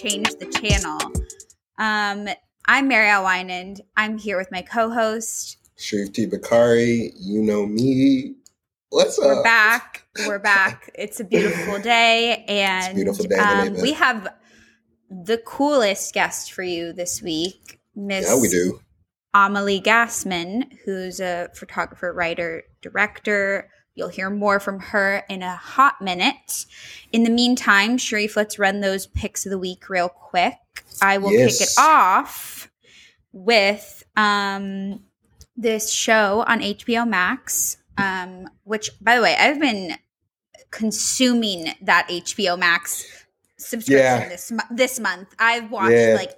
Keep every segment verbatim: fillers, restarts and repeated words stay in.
Change the Channel. Um, I'm Mariel Weinand. I'm here with my co-host, Sherif T. Bakari. You know me. What's up? We're back. We're back. It's a beautiful day. And it's a beautiful day. Um, we have the coolest guest for you this week, Miss yeah, we do. Amalie Gassman, who's a photographer, writer, director. You'll hear more from her in a hot minute. In the meantime, Sherif, let's run those picks of the week real quick. I will yes. kick it off with um, this show on H B O Max, um, which, by the way, I've been consuming that H B O Max subscription yeah. this, this month. I've watched yeah. like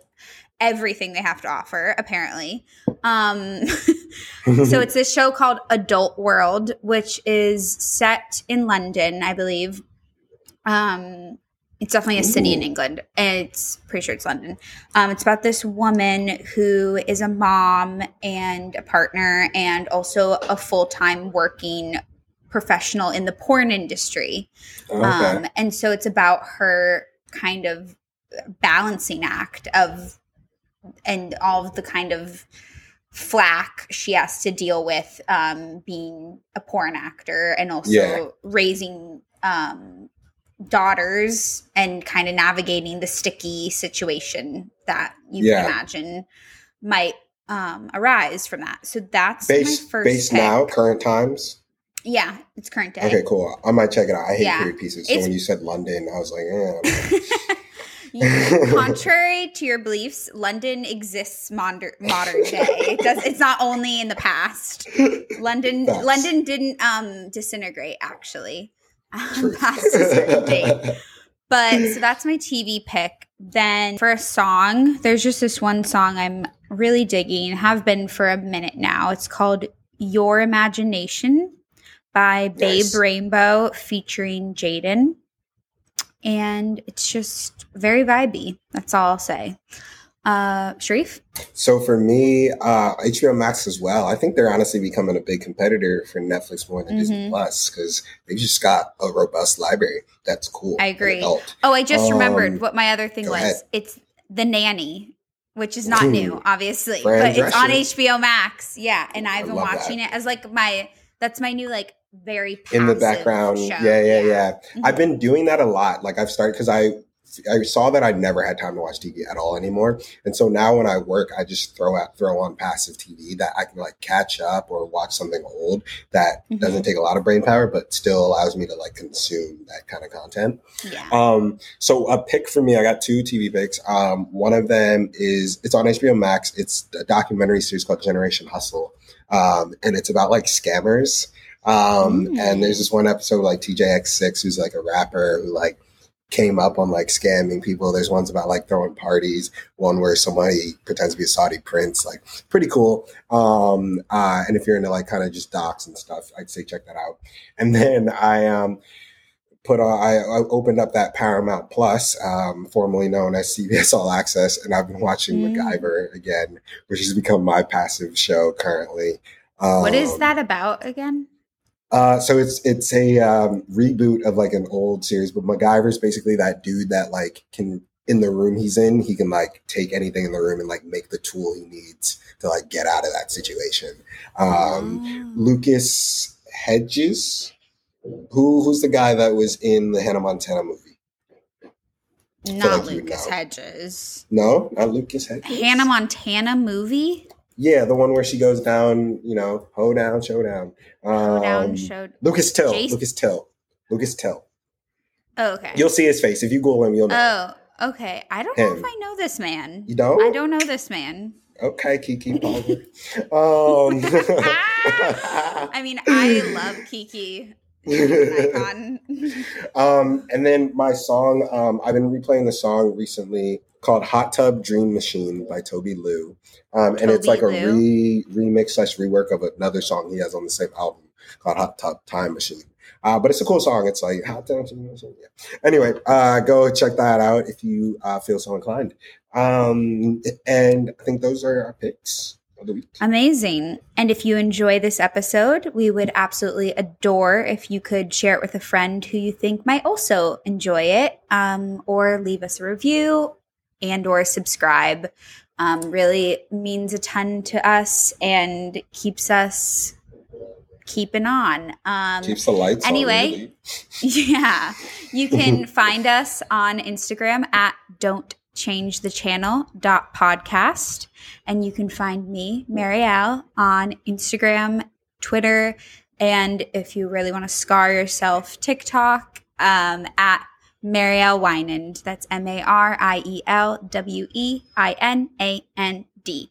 everything they have to offer, apparently. Um, so it's this show called Adult World, which is set in London, I believe. Um, it's definitely a city Ooh. in England. It's pretty sure it's London. Um, it's about this woman who is a mom and a partner and also a full-time working professional in the porn industry. Okay. Um, and so it's about her kind of balancing act of and all of the kind of flack she has to deal with um, being a porn actor and also yeah. raising um, daughters and kind of navigating the sticky situation that you yeah. can imagine might um, arise from that. So that's based, my first Based pick. Now, current times? Yeah, it's current day. Okay, cool. I might check it out. I hate yeah. period pieces. So it's, when you said London, I was like, eh. Contrary to your beliefs, London exists modern, modern day. It does. It's not only in the past. London, That's... London didn't um, disintegrate actually um, past a certain date. But so that's my T V pick. Then for a song, there's just this one song I'm really digging, have been for a minute now. It's called "Your Imagination" by Babe yes. Rainbow featuring Jaden. And it's just very vibey. That's all I'll say. Uh, Sherif? So for me, uh, H B O Max as well. I think they're honestly becoming a big competitor for Netflix more than mm-hmm. Disney Plus because they just got a robust library. That's cool. I agree. Oh, I just um, remembered what my other thing was. Ahead. It's The Nanny, which is not mm. new, obviously. Brand but Drescher. It's on H B O Max. Yeah. And I've I been watching that. It as like my – that's my new like – very passive in the background show. yeah yeah yeah, yeah. Mm-hmm. I've been doing that a lot. Like I've started because I I saw that I never had time to watch T V at all anymore, and so now when I work I just throw out throw on passive T V that I can like catch up or watch something old that mm-hmm. doesn't take a lot of brain power but still allows me to like consume that kind of content. yeah. Um so a pick for me, I got two T V picks. Um one of them is it's on H B O Max. It's a documentary series called Generation Hustle, um and it's about like scammers. Um, mm. And there's this one episode like T J X six, who's like a rapper who like came up on like scamming people. There's ones about like throwing parties, one where somebody pretends to be a Saudi prince, like pretty cool. Um, uh, and if you're into like kind of just docs and stuff, I'd say check that out. And then I, um, put on, I, I opened up that Paramount Plus, um, formerly known as C B S All Access. And I've been watching mm. MacGyver again, which has become my passive show currently. Um, what is that about again? Uh, so it's it's a um, reboot of like an old series, but MacGyver's basically that dude that like can in the room he's in, he can like take anything in the room and like make the tool he needs to like get out of that situation. Um, oh. Lucas Hedges, who who's the guy that was in the Hannah Montana movie? Not like Lucas you know. Hedges. No, not Lucas Hedges. Hannah Montana movie. Yeah, the one where she goes down, you know, ho down, showdown. Um, down, show Lucas Till, Jason? Lucas Till, Lucas Till. Oh, okay. You'll see his face. If you Google him, you'll know. Oh, okay. I don't him. know if I know this man. You don't? I don't know this man. Okay, Kiki Palmer. um. I mean, I love Kiki. Icon. um, and then my song, um, I've been replaying the song recently called Hot Tub Dream Machine by Toby Liu. Um, and Toby it's like Liu. a re remix slash rework of another song he has on the same album called Hot Tub Time Machine. Uh, but it's a cool song. It's like Hot Tub Time Machine. Yeah. Anyway, uh, go check that out if you uh, feel so inclined. Um, and I think those are our picks. Amazing. And if you enjoy this episode, we would absolutely adore if you could share it with a friend who you think might also enjoy it, um, or leave us a review and or subscribe um, really means a ton to us and keeps us keeping on. Um, keeps the lights anyway, on. Anyway, really. Yeah. You can find us on Instagram at don't change the channel dot podcast. And you can find me, Marielle, on Instagram, Twitter, and if you really want to scar yourself, TikTok, um, at Mariel Weinand. That's M A R I E L W E I N A N D.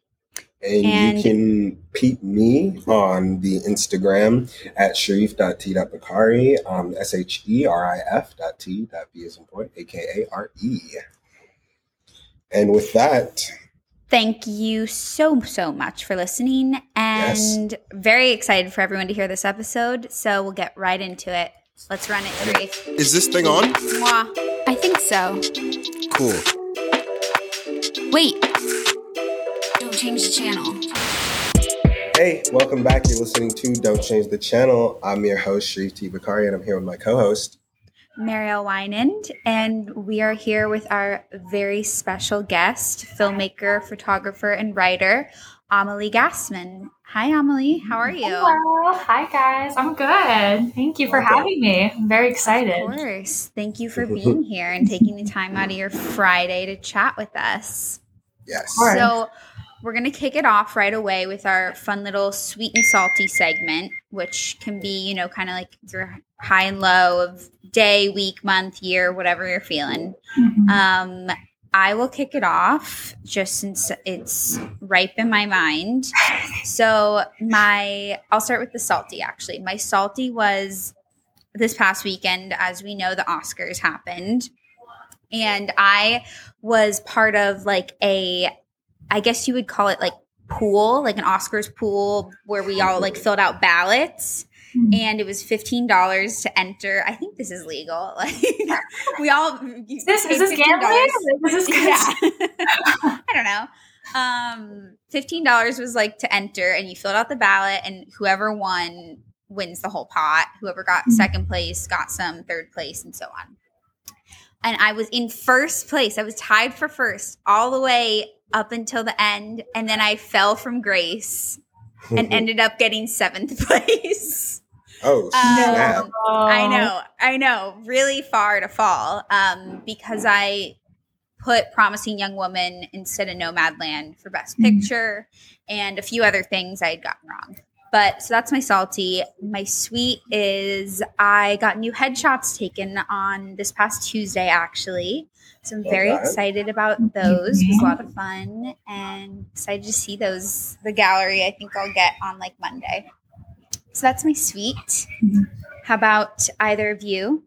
And, and you can peep me on the Instagram at Sherif dot T dot Bakari, um, S H E R I F dot T dot B as in point, A K A R E. And with that... thank you so, so much for listening, and yes. Very excited for everyone to hear this episode, so we'll get right into it. Let's run it, Sherif. Is this thing on? Mwah. I think so. Cool. Wait. Don't change the channel. Hey, welcome back. You're listening to Don't Change the Channel. I'm your host, Sherif T. Bakari, and I'm here with my co-host, Mariel Weinand, and we are here with our very special guest, filmmaker, photographer, and writer, Amalie Gassman. Hi, Amalie. How are you? Hello. Hi, guys. I'm good. Thank you for okay. having me. I'm very excited. Of course. Thank you for being here and taking the time out of your Friday to chat with us. Yes. So we're going to kick it off right away with our fun little sweet and salty segment, which can be, you know, kind of like your high and low of day, week, month, year, whatever you're feeling. Mm-hmm. Um, I will kick it off just since it's ripe in my mind. So my – I'll start with the salty actually. My salty was this past weekend. As we know, the Oscars happened, and I was part of like a – I guess you would call it like pool, like an Oscars pool where we all like filled out ballots. And it was fifteen dollars to enter. I think this is legal. Like we all is this, is this gambling? Is this yeah. I don't know. Um, fifteen dollars was like to enter, and you filled out the ballot, and whoever won wins the whole pot. Whoever got mm-hmm. second place got some, third place, and so on. And I was in first place. I was tied for first all the way up until the end, and then I fell from grace and ended up getting seventh place. Oh, snap. Um, I know. I know. Really far to fall um, because I put Promising Young Woman instead of Nomadland for Best Picture and a few other things I had gotten wrong. But so that's my salty. My sweet is I got new headshots taken on this past Tuesday, actually. So I'm very excited about those. It was a lot of fun and excited to see those. The gallery I think I'll get on like Monday. So that's my sweet. How about either of you?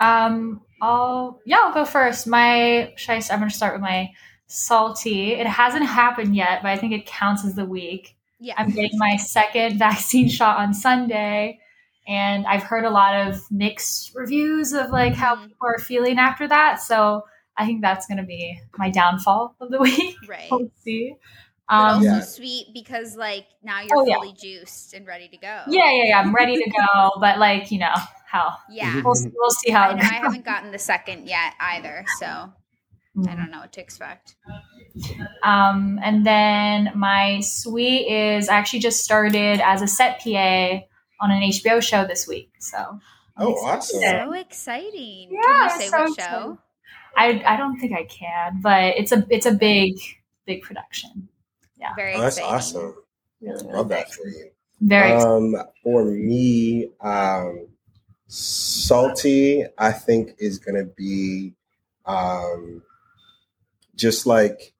Um, I'll yeah, I'll go first. My shice, I'm gonna start with my salty. It hasn't happened yet, but I think it counts as the week. Yeah, I'm getting my second vaccine shot on Sunday, and I've heard a lot of mixed reviews of like how people are feeling after that. So I think that's gonna be my downfall of the week. Right. We'll see. But also um, yeah. sweet because, like, now you're oh, fully yeah. juiced and ready to go. Yeah, yeah, yeah. I'm ready to go. But, like, you know, how. Yeah. We'll, we'll see how it goes. I haven't gotten the second yet either. So mm. I don't know what to expect. Um, and then my sweet is I actually just started as a set P A on an H B O show this week. So. Oh, awesome. So exciting. Yeah, can you say so what show? I, I don't think I can, but it's a it's a big, big production. Yeah. Very oh, that's exciting. Awesome. Really, really love that exciting. For you. Very um, for me, um, salty, I think, is going to be um, just like,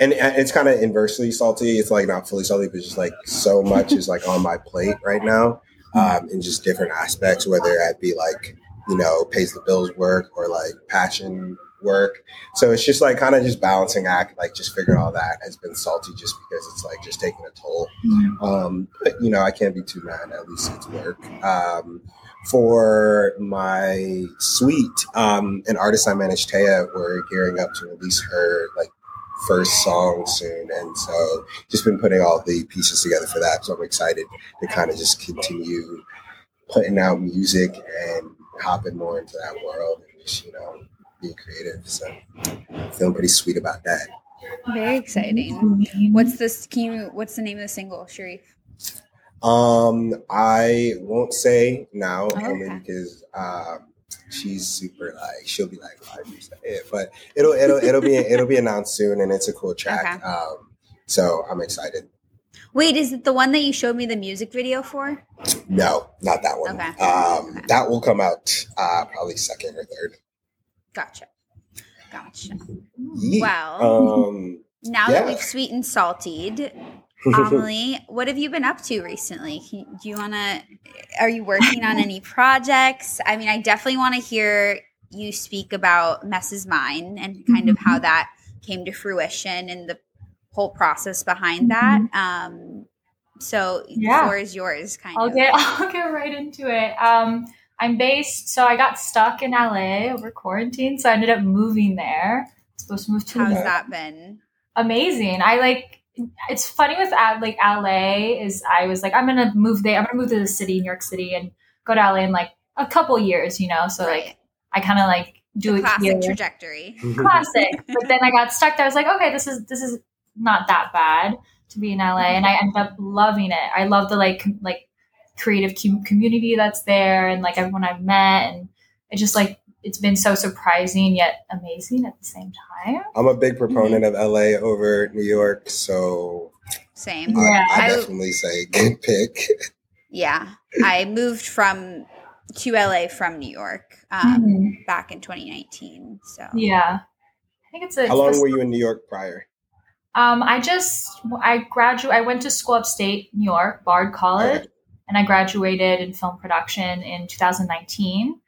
and, and it's kind of inversely salty. It's like not fully salty, but just like so much is like on my plate right now um, in just different aspects, whether that be like, you know, pays the bills work or like passion work. So it's just like kind of just balancing act, like just figuring all that has been salty just because it's like just taking a toll. Um, but you know, I can't be too mad. At least it's work. Um, for my sweet, um, an artist I managed, Taya, we're gearing up to release her like first song soon. And so just been putting all the pieces together for that. So I'm excited to kind of just continue putting out music and hopping more into that world and just, you know, being creative. So I feel pretty sweet about that. Very exciting. What's this? Can you? What's the name of the single, Sherif? Um, I won't say now, oh, only okay. because um, she's super like she'll be like, "Why did you say it?" But it'll it'll it'll be it'll be announced soon, and it's a cool track. Okay. Um, so I'm excited. Wait, is it the one that you showed me the music video for? No, not that one. Okay. Um, okay. That will come out uh, probably second or third. Gotcha. Gotcha. Yeah. Wow. Um, now yeah. that we've sweet and saltied, Amalie, what have you been up to recently? Do you want to – are you working on any projects? I mean, I definitely want to hear you speak about Mess is Mine and kind of how that came to fruition and the – whole process behind that. Um, so yeah. Or is yours kind I'll of. Get, I'll get right into it. Um, I'm based, so I got stuck in L A over quarantine, so I ended up moving there. I'm supposed to move to How's New York. That been? Amazing. I like, it's funny with like L A is I was like, I'm going to move there. I'm going to move to the city, New York City, and go to L A in like a couple years, you know? So right. like, I kind of like do the it classic here. Trajectory. Classic. But then I got stuck. I was like, okay, this is, this is, not that bad to be in L A, and I ended up loving it. I love the like com- like creative com- community that's there, and like everyone I've met, and it just like it's been so surprising yet amazing at the same time. I'm a big proponent mm-hmm. of L A over New York, so same. I, yeah, I definitely I, say good pick. Yeah, I moved from to L A from New York um, mm-hmm. back in twenty nineteen. So yeah, I think it's a. How long were you in New York prior? Um, I just, I graduated, I went to school upstate New York, Bard College, and I graduated in film production in two thousand nineteen.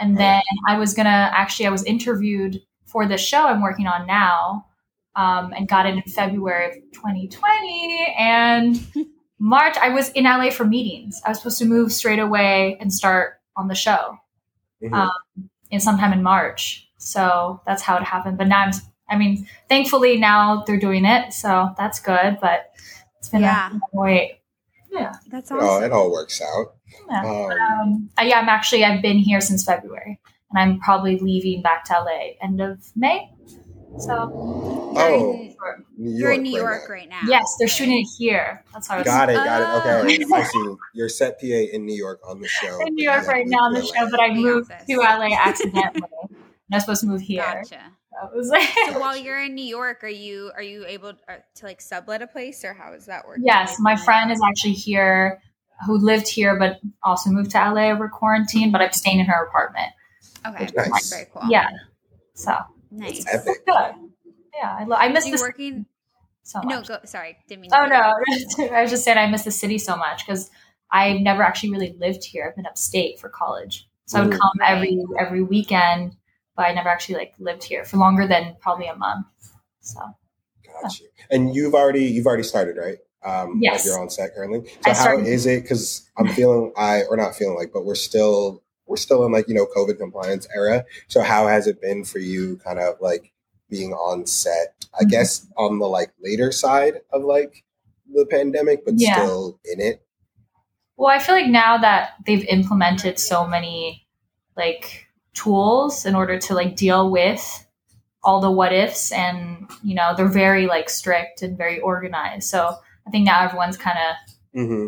And then I was going to, actually, I was interviewed for the show I'm working on now, um, and got it in February of twenty twenty. And March, I was in L A for meetings. I was supposed to move straight away and start on the show, mm-hmm. um, in sometime in March. So that's how it happened. But now I'm I mean, thankfully now they're doing it, so that's good. But it's been yeah. a wait. Yeah, that's awesome. Oh, it all works out. Yeah, um, but, um, I, yeah. I'm actually I've been here since February, and I'm probably leaving back to L A end of May. So oh, in, you're in New York right now. Right now. Yes, they're okay. shooting it here. That's how I was got it. Got oh. it. Okay, I see. You're set P A in New York on the show. In New York right now on the show, but I moved office. to L A accidentally. I'm not supposed to move here. Gotcha. That was like, so while you're in New York, are you are you able to, to like sublet a place, or how is that working? Yes, my friend is actually here, who lived here but also moved to L A over quarantine. But I'm staying in her apartment. Okay, that's nice. Very cool. Yeah, so nice. It's good. Yeah, I love. I miss you this working so much. No, go, sorry, didn't mean. To oh no, I was just saying I miss the city so much because I've never actually really lived here. I've been upstate for college, so mm-hmm. I would come every every weekend. But I never actually like lived here for longer than probably a month. So, gotcha. Yeah. And you've already you've already started, right? Um, yes, like you're on set currently. So I how started- is it? Because I'm feeling I or not feeling like, but we're still we're still in like you know COVID compliance era. So how has it been for you, kind of like being on set? I mm-hmm. guess on the like later side of like the pandemic, but yeah. still in it. Well, I feel like now that they've implemented so many like. tools in order to like deal with all the what ifs, and you know they're very like strict and very organized, so I think now everyone's kind of mm-hmm.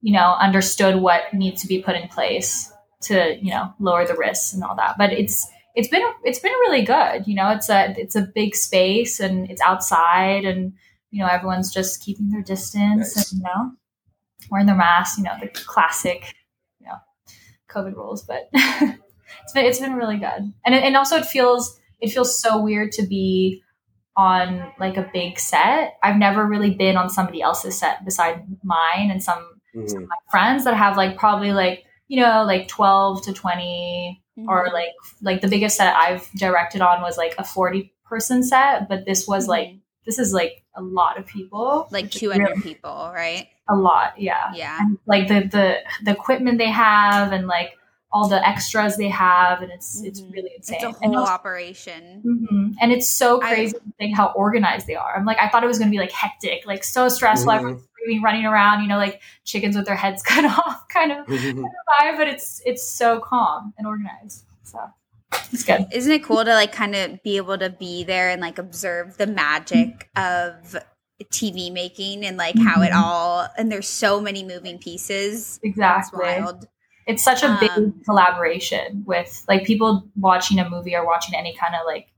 you know understood what needs to be put in place to you know lower the risks and all that. But it's it's been it's been really good. You know it's a it's a big space, and it's outside, and you know everyone's just keeping their distance nice. and you know wearing their masks, you know the classic you know COVID rules, but It's been, it's been really good. And and also it feels it feels so weird to be on like a big set. I've never really been on somebody else's set beside mine, and some, mm-hmm. some of my friends that have like probably like, you know, like twelve to twenty mm-hmm. or like like the biggest set I've directed on was like a forty person set. But this was mm-hmm. like this is like a lot of people, like two hundred really, people, right? A lot. Yeah. Yeah. And, like the, the, the equipment they have, and like, all the extras they have, and it's mm-hmm. it's really insane. It's a whole and also, operation. Mm-hmm. And it's so crazy I, thing how organized they are. I'm like, I thought it was going to be like hectic, like so stressful. Mm-hmm. Everyone's screaming, running around, you know, like chickens with their heads cut off kind of, mm-hmm. kind of vibe, but it's, it's so calm and organized. So It's good. Isn't it cool to like kind of be able to be there and like observe the magic of T V making and like mm-hmm. how it all, and there's so many moving pieces. Exactly. It's wild. It's such a big um, collaboration with like people watching a movie or watching any kind of like,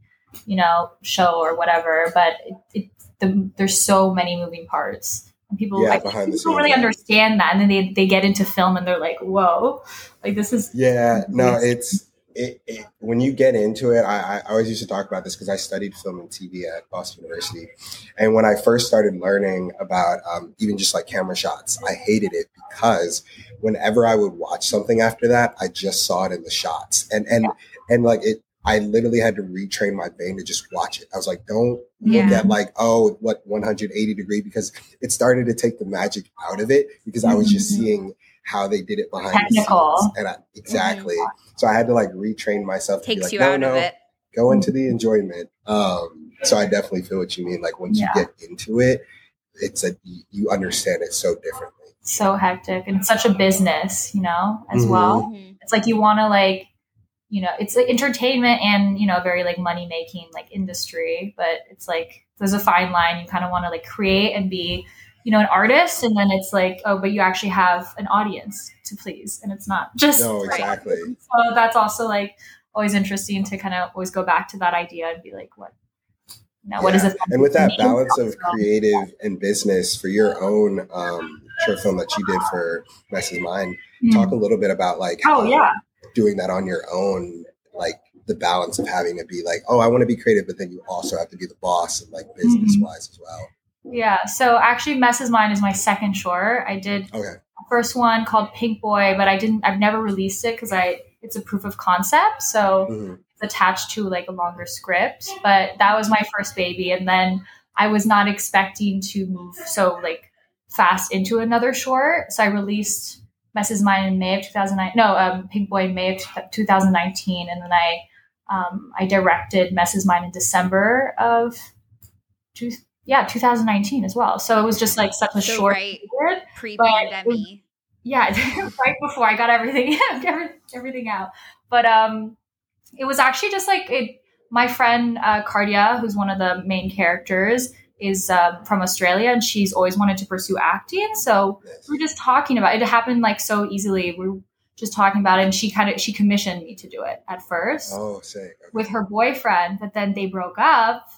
you know, show or whatever, but it, it, the, there's so many moving parts and people, yeah, like, people don't really yeah. understand that. And then they, they get into film and they're like, whoa, like this is. Yeah, no, it's it, it when you get into it, I, I always used to talk about this because I studied film and T V at Boston University. And when I first started learning about um, even just like camera shots, I hated it because whenever I would watch something after that, I just saw it in the shots and, and, yeah. and like it, I literally had to retrain my brain to just watch it. I was like, don't yeah. look at like, oh, what one hundred eighty degree, because it started to take the magic out of it because I was just mm-hmm. seeing how they did it behind Technical. the scenes. And I, exactly. Mm-hmm. So I had to like retrain myself. Takes to be like, you no, out no, of it. Go into the enjoyment. Um, so I definitely feel what you mean. Like once yeah. you get into it, it's a, you understand it so differently. So hectic. And it's such a business, you know, as mm-hmm. well. Mm-hmm. It's like, you want to like, you know, it's like entertainment and, you know, very like money making like industry, but it's like, there's a fine line. You kind of want to like create and be, you know, an artist. And then it's like, oh, but you actually have an audience to please. And it's not just. No, exactly. Right. So that's also like always interesting to kind of always go back to that idea and be like, what, you know, yeah. what is it? And with that balance of creative and business for your own um, short film that you did for Mess is Mine, mm. talk a little bit about like. Oh, um, yeah. doing that on your own, like the balance of having to be like, oh, I want to be creative, but then you also have to be the boss and like business wise as well. Yeah. So actually Mess is Mine is my second short. I did okay. the first one called Pink Boy, but I didn't, I've never released it because I, it's a proof of concept. So mm-hmm. it's attached to like a longer script, but that was my first baby. And then I was not expecting to move so like fast into another short. So I released Mess is Mine in May of two thousand nine. No, um, Pink Boy in May of two thousand nineteen. And then I um, I directed Mess is Mine in December of, two, yeah, two thousand nineteen as well. So it was just like such a so short right, period. Pre-pandemic. Yeah, right before I got everything everything out. But um, it was actually just like it. My friend uh, Cardia, who's one of the main characters, is um, from Australia, and she's always wanted to pursue acting. So we're just talking about it. It happened like so easily. We're just talking about it, and she kind of she commissioned me to do it at first oh, okay. with her boyfriend, but then they broke up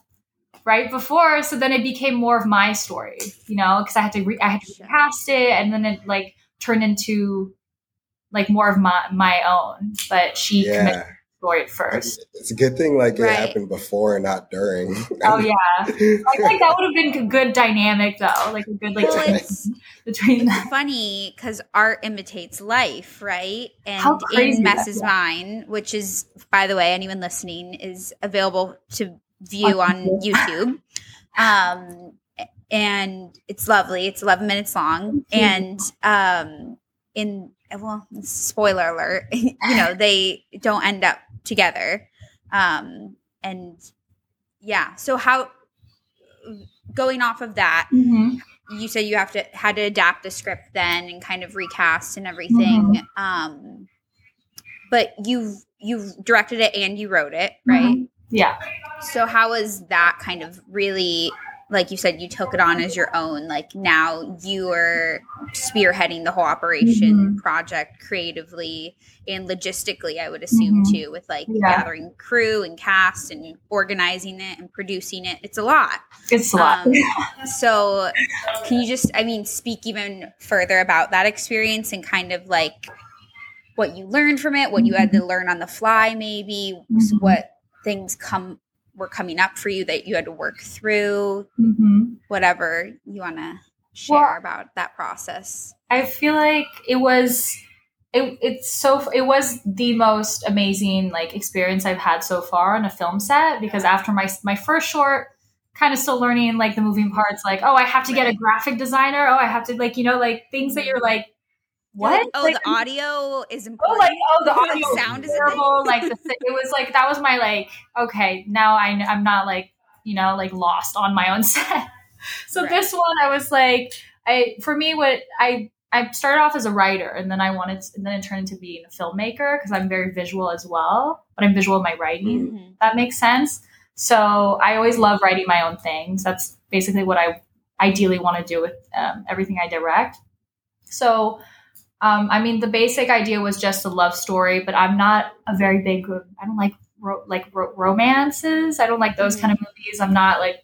right before. So then it became more of my story, you know, because I had to re- I had to recast it, and then it like turned into like more of my my own. But she yeah. commissioned me. At first, it's a good thing like it right. happened before and not during. Oh yeah, I think that would have been a good dynamic though, like a good like well, it's, between. It's funny because art imitates life, right? And How crazy in Mess is Mine, which is, by the way, anyone listening, is available to view on YouTube. Um, and it's lovely. It's eleven minutes long, and um, in well, spoiler alert, you know they don't end up together. Um, and yeah, so how going off of that, mm-hmm. you said you have to had to adapt the script then and kind of recast and everything. Mm-hmm. Um, but you you directed it and you wrote it, right? Mm-hmm. Yeah. So how was that kind of really, like you said, you took it on as your own, like now you are spearheading the whole operation mm-hmm. project creatively and logistically, I would assume mm-hmm. too, with like yeah. gathering crew and cast and organizing it and producing it. It's a lot. It's a lot. Um, so can you just, I mean, speak even further about that experience and kind of like what you learned from it, what mm-hmm. you had to learn on the fly, maybe mm-hmm. what things come were coming up for you that you had to work through, mm-hmm. whatever you want to share well, about that process. I feel like it was, it, it's so, it was the most amazing like experience I've had so far on a film set, because after my, my first short, kind of still learning like the moving parts, like, oh, I have to get a graphic designer. Oh, I have to like, you know, like things that you're like, what? Like, oh, like, the audio is important. Oh, like, oh the audio the sound is terrible. Like the, it was like that was my like okay now I I'm not like you know like lost on my own set. So right. this one I was like I for me what I I started off as a writer, and then I wanted to, and then it turned into being a filmmaker because I'm very visual as well, but I'm visual in my writing. Mm-hmm. That makes sense. So I always love writing my own things. That's basically what I ideally want to do with um, everything I direct. So, um, I mean, the basic idea was just a love story, but I'm not a very big, I don't like ro- like ro- romances. I don't like those mm-hmm. kind of movies. I'm not like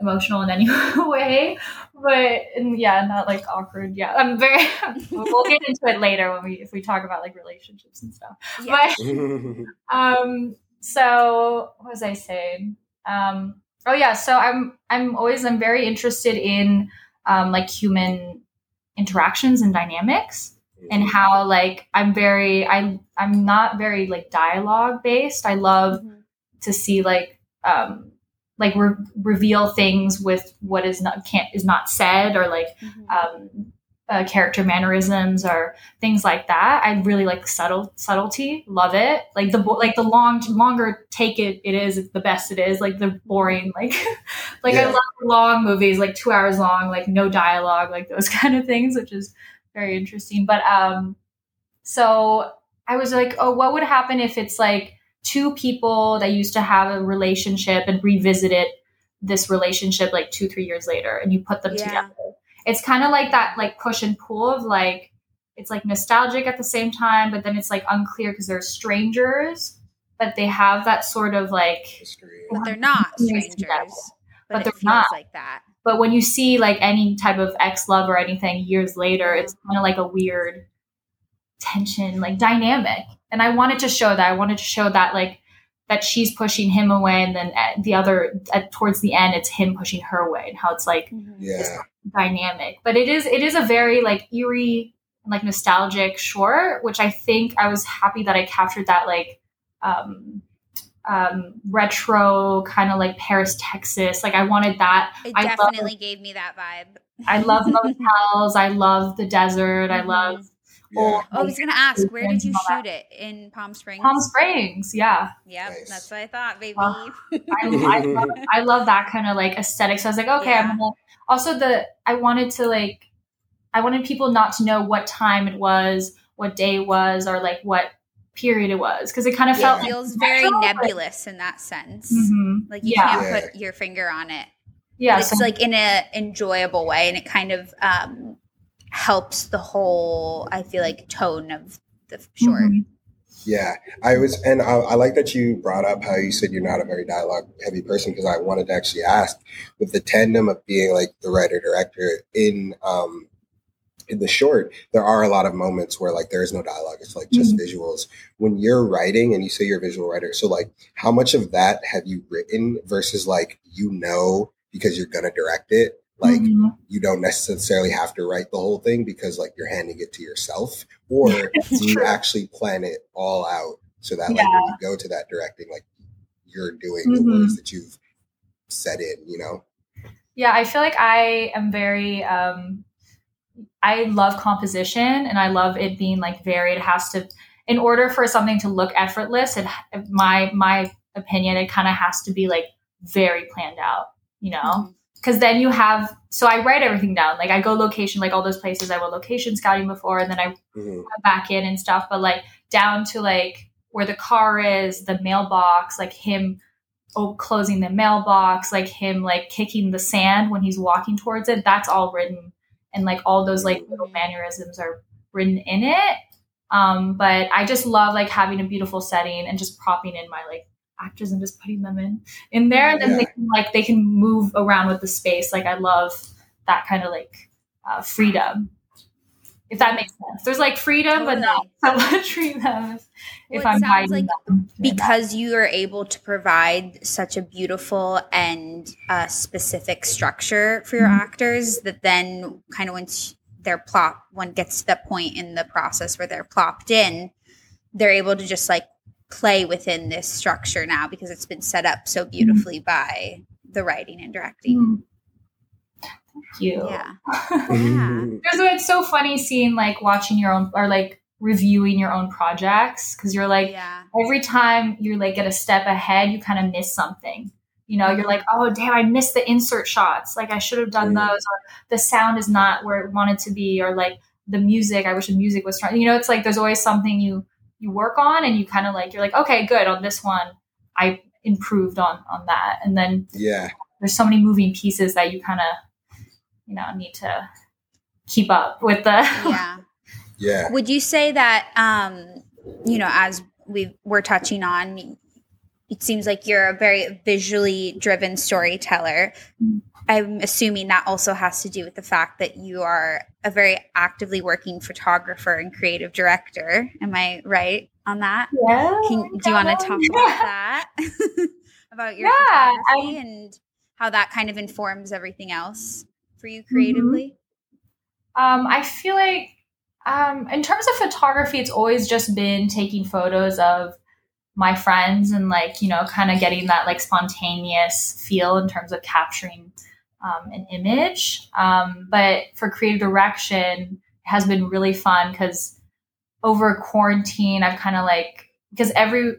emotional in any way, but and yeah, not like awkward. Yeah. I'm very, we'll get into it later when we, if we talk about like relationships and stuff, yeah. But, um, so what was I saying? Um, oh yeah. So I'm, I'm always, I'm very interested in, um, like human interactions and dynamics and how, like, I'm very, I, I'm not very like dialogue based. I love mm-hmm. to see like, um, like re- reveal things with what is not, can't, is not said, or like, mm-hmm. um, uh, character mannerisms or things like that. I really like subtle subtlety. Love it. Like the, like the long, longer take it, it is the best it is, like the boring, like, like yeah. I love long movies, like two hours long, like no dialogue, like those kind of things, which is very interesting. But, um, so I was like, oh, what would happen if it's like two people that used to have a relationship and revisited this relationship like two, three years later, and you put them yeah. together. It's kind of like that, like push and pull of like, it's like nostalgic at the same time, but then it's like unclear because they're strangers, but they have that sort of like, but they're not strangers, together, but, but they're not like that. But when you see like any type of ex love or anything years later, it's kind of like a weird tension, like dynamic. And I wanted to show that. I wanted to show that like, that she's pushing him away, and then at the other at, towards the end, it's him pushing her away, and how it's like mm-hmm. yeah. dynamic. But it is it is a very like eerie and like nostalgic short, which I think I was happy that I captured that like um, um, retro kind of like Paris, Texas. Like I wanted that. It I definitely love, gave me that vibe. I love motels. I love the desert. Mm-hmm. I love. Yeah. Oh, I was going to ask, where did you shoot it? In Palm Springs? Palm Springs, yeah. Yep, nice. That's what I thought, baby. Well, I, I, love, I love that kind of, like, aesthetic. So I was like, okay. Yeah. I'm like, also, the I wanted to, like, I wanted people not to know what time it was, what day it was, or, like, what period it was. Because it kind of yeah. felt it feels like, very natural, nebulous but... in that sense. Mm-hmm. Like, you yeah. can't put your finger on it. Yeah. It's, so... like, in an enjoyable way, and it kind of – um helps the whole, I feel like, tone of the short. Mm-hmm. Yeah, I was, and I, I like that you brought up how you said you're not a very dialogue heavy person, because I wanted to actually ask, with the tandem of being like the writer director in um in the short, there are a lot of moments where like there is no dialogue. It's like just mm-hmm. visuals. When you're writing, and you say you're a visual writer, so like how much of that have you written versus like, you know, because you're gonna direct it? Like mm-hmm. you don't necessarily have to write the whole thing because like you're handing it to yourself, or you true. actually plan it all out so that like yeah. when you go to that directing, like you're doing mm-hmm. the words that you've set in, you know? Yeah. I feel like I am very, um, I love composition, and I love it being like varied. It has to, in order for something to look effortless, it, my, my opinion, it kind of has to be like very planned out, you know? Mm-hmm. Because then you have, so I write everything down. Like I go location, like all those places I went location scouting before, and then I mm-hmm. come back in and stuff. But like down to like where the car is, the mailbox, like him oh, closing the mailbox, like him like kicking the sand when he's walking towards it. That's all written. And like all those like little mannerisms are written in it. Um, but I just love like having a beautiful setting and just propping in my like actors and just putting them in in there, and then yeah. they can like they can move around with the space. Like I love that kind of like uh freedom, if that makes sense. There's like freedom totally. But not so much freedom. If well, I'm sounds like them. Because you are able to provide such a beautiful and uh specific structure for your mm-hmm. actors, that then kind of once they're plop one gets to that point in the process where they're plopped in, they're able to just like play within this structure now, because it's been set up so beautifully mm-hmm. by the writing and directing. Thank you. Yeah. yeah. It's so funny seeing like watching your own or like reviewing your own projects, because you're like yeah. every time you're like at a step ahead, you kind of miss something. You know, you're like, oh damn, I missed the insert shots. Like I should have done mm-hmm. those, or the sound is not where it wanted to be, or like the music, I wish the music was strong. You know, it's like there's always something you you work on and you kind of like, you're like, okay, good, on this one I improved on on that. And then yeah, there's so many moving pieces that you kind of, you know, need to keep up with the yeah. Yeah. Would you say that, um, you know, as we were touching on, it seems like you're a very visually driven storyteller. I'm assuming that also has to do with the fact that you are a very actively working photographer and creative director. Am I right on that? Yeah. Can, do you want to talk yeah. about that? About your yeah, photography I, and how that kind of informs everything else for you creatively? Mm-hmm. Um, I feel like um, in terms of photography, it's always just been taking photos of my friends and like, you know, kind of getting that like spontaneous feel in terms of capturing um, an image. Um, but for creative direction, it has been really fun because over quarantine, I've kind of like, because every,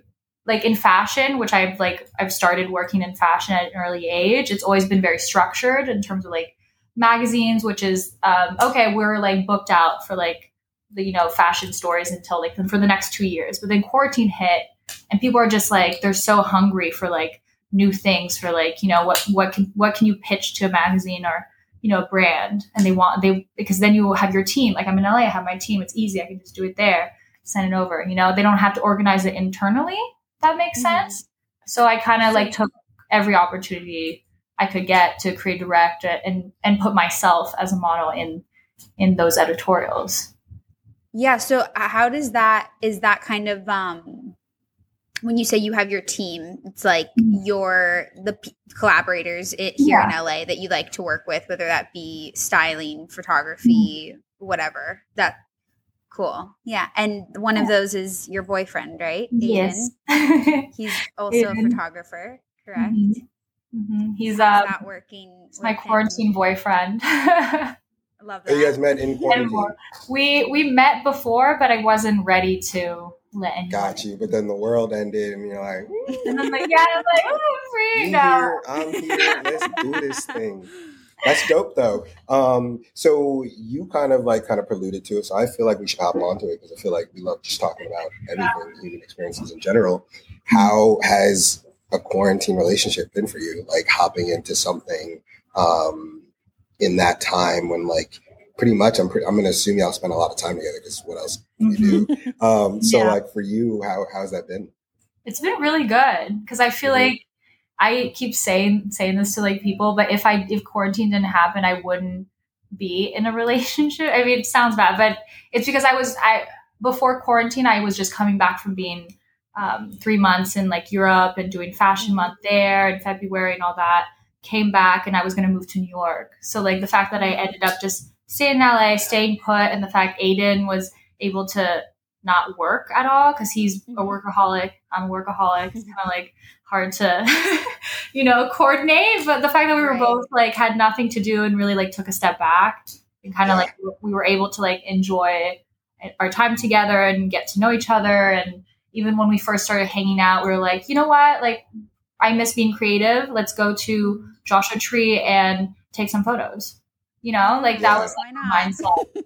like in fashion, which I've like, I've started working in fashion at an early age, it's always been very structured in terms of like magazines, which is, um, okay, we're like booked out for like the, you know, fashion stories until like for the next two years. But then quarantine hit, and people are just like, they're so hungry for like new things, for like, you know, what, what can, what can you pitch to a magazine or, you know, a brand? And they want, they, because then you will have your team. Like I'm in L A, I have my team. It's easy. I can just do it there, send it over, you know, they don't have to organize it internally. If that makes mm-hmm. sense. So I kind of like took every opportunity I could get to create direct and, and put myself as a model in, in those editorials. Yeah. So how does that, is that kind of, um, when you say you have your team, it's like your the p- collaborators it, here yeah. in L A that you like to work with, whether that be styling, photography, mm-hmm. whatever. That's cool. Yeah. And one yeah. of those is your boyfriend, right? Yes. Eden. He's also Eden. a photographer, correct? Mm-hmm. Mm-hmm. He's um, not working. My quarantine him? boyfriend. I love that. You guys met in quarantine? We, we met before, but I wasn't ready to. Got you, but then the world ended, and you're like, and I'm like, yeah, I'm like, oh, I'm free you now. Here, I'm here. Let's do this thing. That's dope, though. Um, so you kind of like kind of preluded to it, so I feel like we should hop onto it because I feel like we love just talking about everything, human experiences in general. How has a quarantine relationship been for you? Like hopping into something um, in that time when like. Pretty much, I'm pretty, I'm going to assume y'all spend a lot of time together because what else can you do? Um, so yeah. like for you, how how's that been? It's been really good because I feel mm-hmm. like I keep saying saying this to like people, but if I if quarantine didn't happen, I wouldn't be in a relationship. I mean, it sounds bad, but it's because I was I before quarantine, I was just coming back from being um, three months in like Europe and doing fashion month there in February and all that. Came back and I was going to move to New York, so like the fact that I ended up just staying in L A, staying put, and the fact Aiden was able to not work at all because he's a workaholic. I'm a workaholic. It's kind of like hard to, you know, coordinate. But the fact that we were right. both like had nothing to do and really like took a step back and kind of yeah. like we were able to like enjoy our time together and get to know each other. And even when we first started hanging out, we were like, you know what? Like, I miss being creative. Let's go to Joshua Tree and take some photos. You know, like that yeah. was like mindset.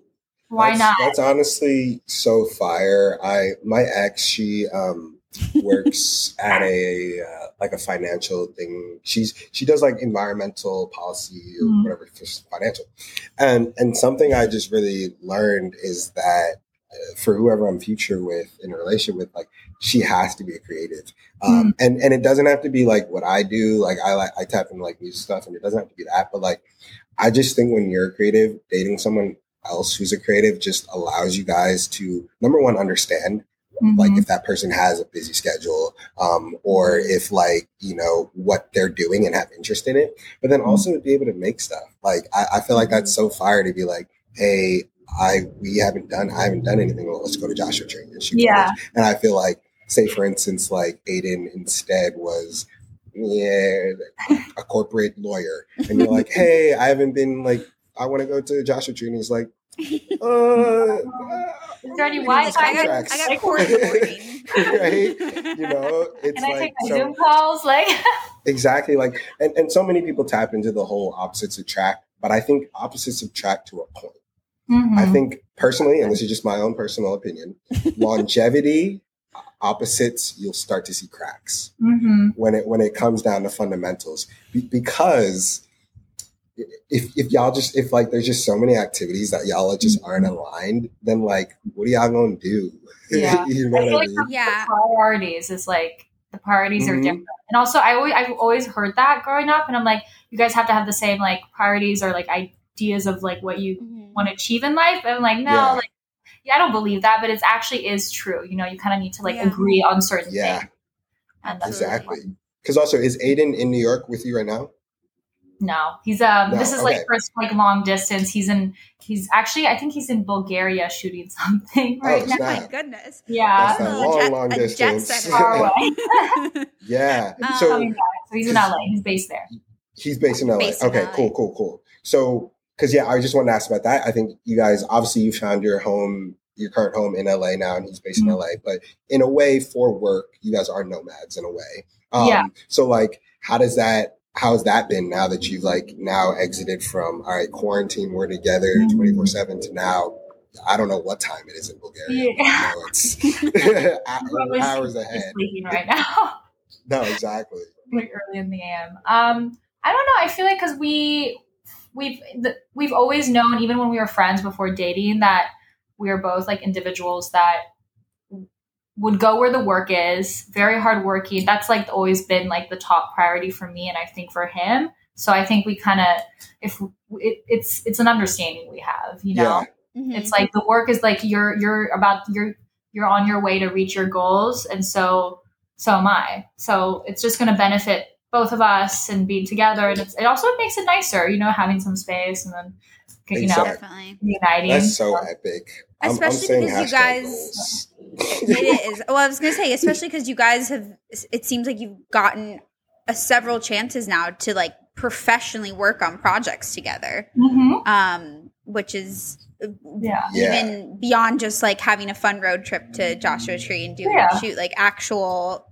Why that's, not? That's honestly so fire. I my ex, she um, works at a uh, like a financial thing. She's she does like environmental policy or mm-hmm. whatever, financial. And and something I just really learned is that for whoever I'm future with in a relationship with, like she has to be a creative. Um, mm. and, and it doesn't have to be like what I do. Like I, like, I tap into like music stuff and it doesn't have to be that, but like, I just think when you're a creative, dating someone else who's a creative just allows you guys to number one, understand mm-hmm. like if that person has a busy schedule, um, or if like, you know, what they're doing and have interest in it, but then also to be able to make stuff. Like, I, I feel like that's so fire to be like, hey, I we haven't done I haven't done anything. Well, let's go to Joshua Tree and shoot. Yeah. College. And I feel like, say for instance, like Aiden instead was yeah a corporate lawyer, and you're like, hey, I haven't been like I want to go to Joshua Tree, and he's like, uh, uh is there any Wi-Fi? I got, I got court reporting, right? You know, it's and I like take my so, Zoom calls, like exactly like, and and so many people tap into the whole opposites attract, but I think opposites attract to a point. Mm-hmm. I think personally, and this is just my own personal opinion, longevity opposites, you'll start to see cracks mm-hmm. when it when it comes down to fundamentals. Be- because if if y'all just if like there's just so many activities that y'all just mm-hmm. aren't aligned, then like what are y'all gonna do? Yeah, you know I feel what I mean? Like yeah. priorities is like the priorities mm-hmm. are different, and also I always I've always heard that growing up, and I'm like you guys have to have the same like priorities or like ideas of like what you mm-hmm. want to achieve in life. And I'm like no, yeah. like yeah, I don't believe that, but it actually is true. You know, you kind of need to like yeah. agree on certain yeah. things. And that's exactly. Because also, is Aiden in New York with you right now? No, he's um. No, this is okay. like first like long distance. He's in. He's actually. I think he's in Bulgaria shooting something right oh, now. Not, my goodness. Yeah. That's not long, jet, long distance. A jet set far away. yeah. Um, so, so he's in L A. He's based there. He's based in L A. Based okay. In L A. Cool. Cool. Cool. So. Because, yeah, I just wanted to ask about that. I think you guys, obviously you found your home, your current home in L A now, and he's based mm-hmm. in L A. But in a way, for work, you guys are nomads in a way. Um, yeah. So, like, how does that, how's that been now that you've, like, now exited from, all right, quarantine, we're together mm-hmm. twenty-four seven to now, I don't know what time it is in Bulgaria. Yeah. No, it's hours ahead. Sleeping right now. No, exactly. Like early in the A M. Um, I don't know. I feel like because we... We've th- we've always known, even when we were friends before dating, that we are both like individuals that w- would go where the work is, very hardworking. That's like always been like the top priority for me, and I think for him. So I think we kind of if it, it's it's an understanding we have, you know. Yeah. Mm-hmm. It's like the work is like you're you're about you're you're on your way to reach your goals, and so so am I. So it's just going to benefit both of us and being together. And it's, it also makes it nicer, you know, having some space and then, you exactly. know, uniting. That's so epic. Especially I'm, I'm because you guys, it is. Well, I was going to say, especially because you guys have, it seems like you've gotten a several chances now to like professionally work on projects together, mm-hmm. um, which is yeah. even yeah. beyond just like having a fun road trip to Joshua Tree and doing yeah. a shoot, like actual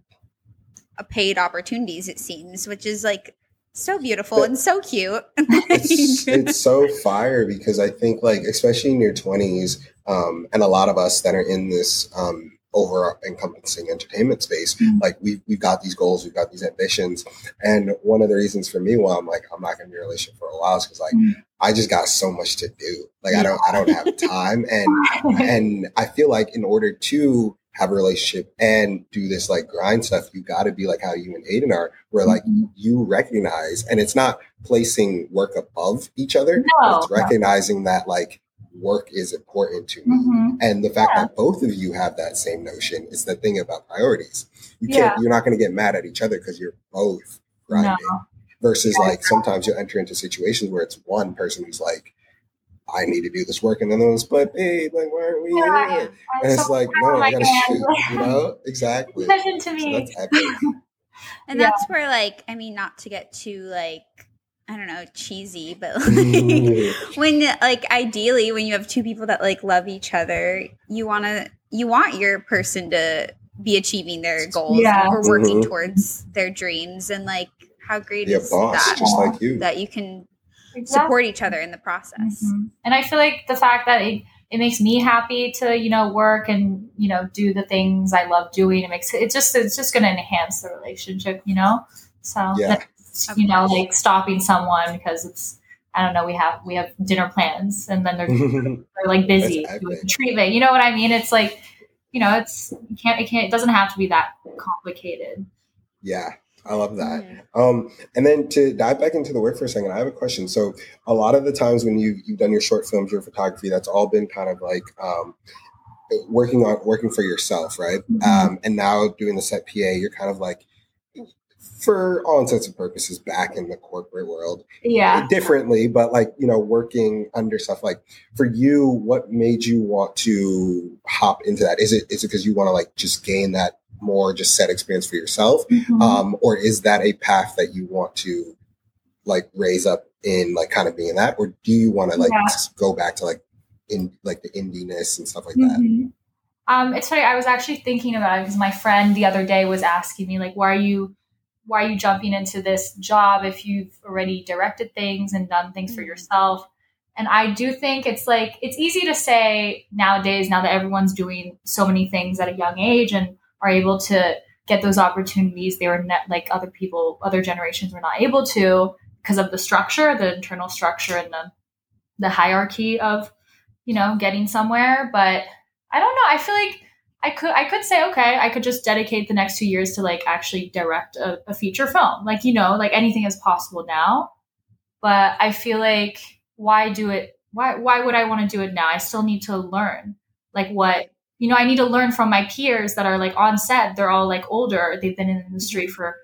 paid opportunities, it seems, which is like so beautiful but and so cute. it's, it's so fire because I think like especially in your twenties um and a lot of us that are in this um over encompassing entertainment space mm-hmm. like we've, we've got these goals, we've got these ambitions, and one of the reasons for me why I'm like I'm not gonna be in a relationship for a while is because like mm-hmm. I just got so much to do, like I don't I don't have time and and I feel like in order to have a relationship and do this like grind stuff, you got to be like how you and Aiden are, where like mm-hmm. you recognize, and it's not placing work above each other, no, it's recognizing no. that like work is important to me. Mm-hmm. And the fact yeah. that both of you have that same notion is the thing about priorities. You can't, yeah. you're not going to get mad at each other because you're both grinding no. versus yeah. like sometimes you'll enter into situations where it's one person who's like, I need to do this work, and then those, but babe, like, why aren't we yeah, here? Yeah. And it's so like, no, I gotta God. shoot, you know? Exactly. To me. So that's and yeah. that's where, like, I mean, not to get too, like, I don't know, cheesy, but like, when, like, ideally, when you have two people that, like, love each other, you want to, you want your person to be achieving their goals yeah. or working mm-hmm. towards their dreams. And, like, how great yeah, is boss, that? Just like you. That you can. Exactly. Support each other in the process. Mm-hmm. And I feel like the fact that it, it makes me happy to, you know, work and, you know, do the things I love doing. It makes it just, it's just going to enhance the relationship, you know? So, yeah. that's, okay. you know, like stopping someone because it's, I don't know, we have, we have dinner plans and then they're, they're like busy with treatment. You know what I mean? It's like, you know, it's, you can't, it can't, it doesn't have to be that complicated. Yeah. I love that. Yeah. Um, and then to dive back into the work for a second, I have a question. So a lot of the times when you, you've done your short films, your photography, that's all been kind of like um, working on working for yourself, right? Mm-hmm. Um, and now doing the set P A, you're kind of like, for all intents and purposes, back in the corporate world. Yeah. Differently, but like, you know, working under stuff. Like for you, what made you want to hop into that? Is it is it because you want to like just gain that more just set experience for yourself? Mm-hmm. Um, or is that a path that you want to like raise up in like kind of being that? Or do you want to like yeah. go back to like in like the indiness and stuff like mm-hmm. that? Um, it's funny. I was actually thinking about it because my friend the other day was asking me like, why are you why are you jumping into this job if you've already directed things and done things mm-hmm. for yourself? And I do think it's like, it's easy to say nowadays, now that everyone's doing so many things at a young age and are able to get those opportunities, they were net, like other people, other generations were not able to because of the structure, the internal structure and the the hierarchy of, you know, getting somewhere. But I don't know. I feel like I could, I could say, okay, I could just dedicate the next two years to like actually direct a, a feature film. Like, you know, like anything is possible now, but I feel like why do it? Why, why would I want to do it now? I still need to learn like what, you know, I need to learn from my peers that are like on set. They're all like older. They've been in the industry for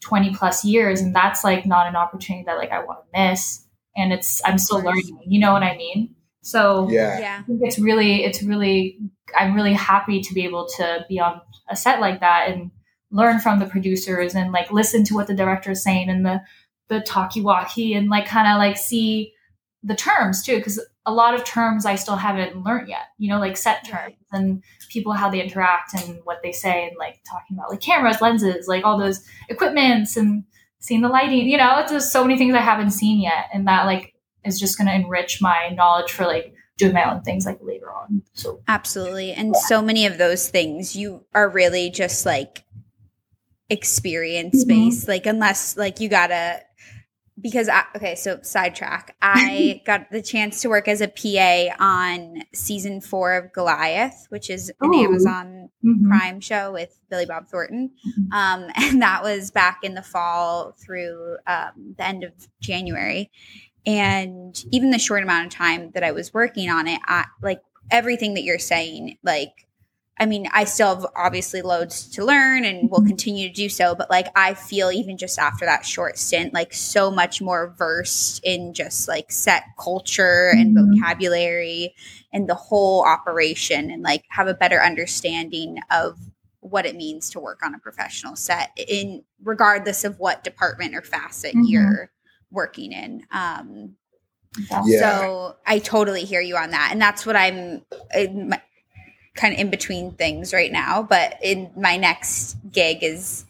twenty plus years. And that's like not an opportunity that like I want to miss. And it's, I'm still learning, you know what I mean? So yeah. yeah, I think it's really, it's really, I'm really happy to be able to be on a set like that and learn from the producers and like listen to what the director is saying and the, the talkie-walkie and like kind of like see the terms too. Cause a lot of terms I still haven't learned yet, you know, like set terms and people, how they interact and what they say and like talking about like cameras, lenses, like all those equipments and seeing the lighting, you know, there's so many things I haven't seen yet. And that like, is just going to enrich my knowledge for like doing my own things like later on. So absolutely. And yeah. so many of those things you are really just like experience based, mm-hmm. like unless like you gotta, because I, okay, so sidetrack, I got the chance to work as a P A on season four of Goliath, which is an oh. Amazon mm-hmm. Prime show with Billy Bob Thornton. Mm-hmm. Um, and that was back in the fall through um, the end of January. And even the short amount of time that I was working on it, I, like everything that you're saying, like, I mean, I still have obviously loads to learn and will continue to do so. But like, I feel even just after that short stint, like so much more versed in just like set culture and mm-hmm. vocabulary and the whole operation and like have a better understanding of what it means to work on a professional set in regardless of what department or facet mm-hmm. you're working in. Um, yeah. So I totally hear you on that. And that's what I'm in, kind of in between things right now. But in my next gig is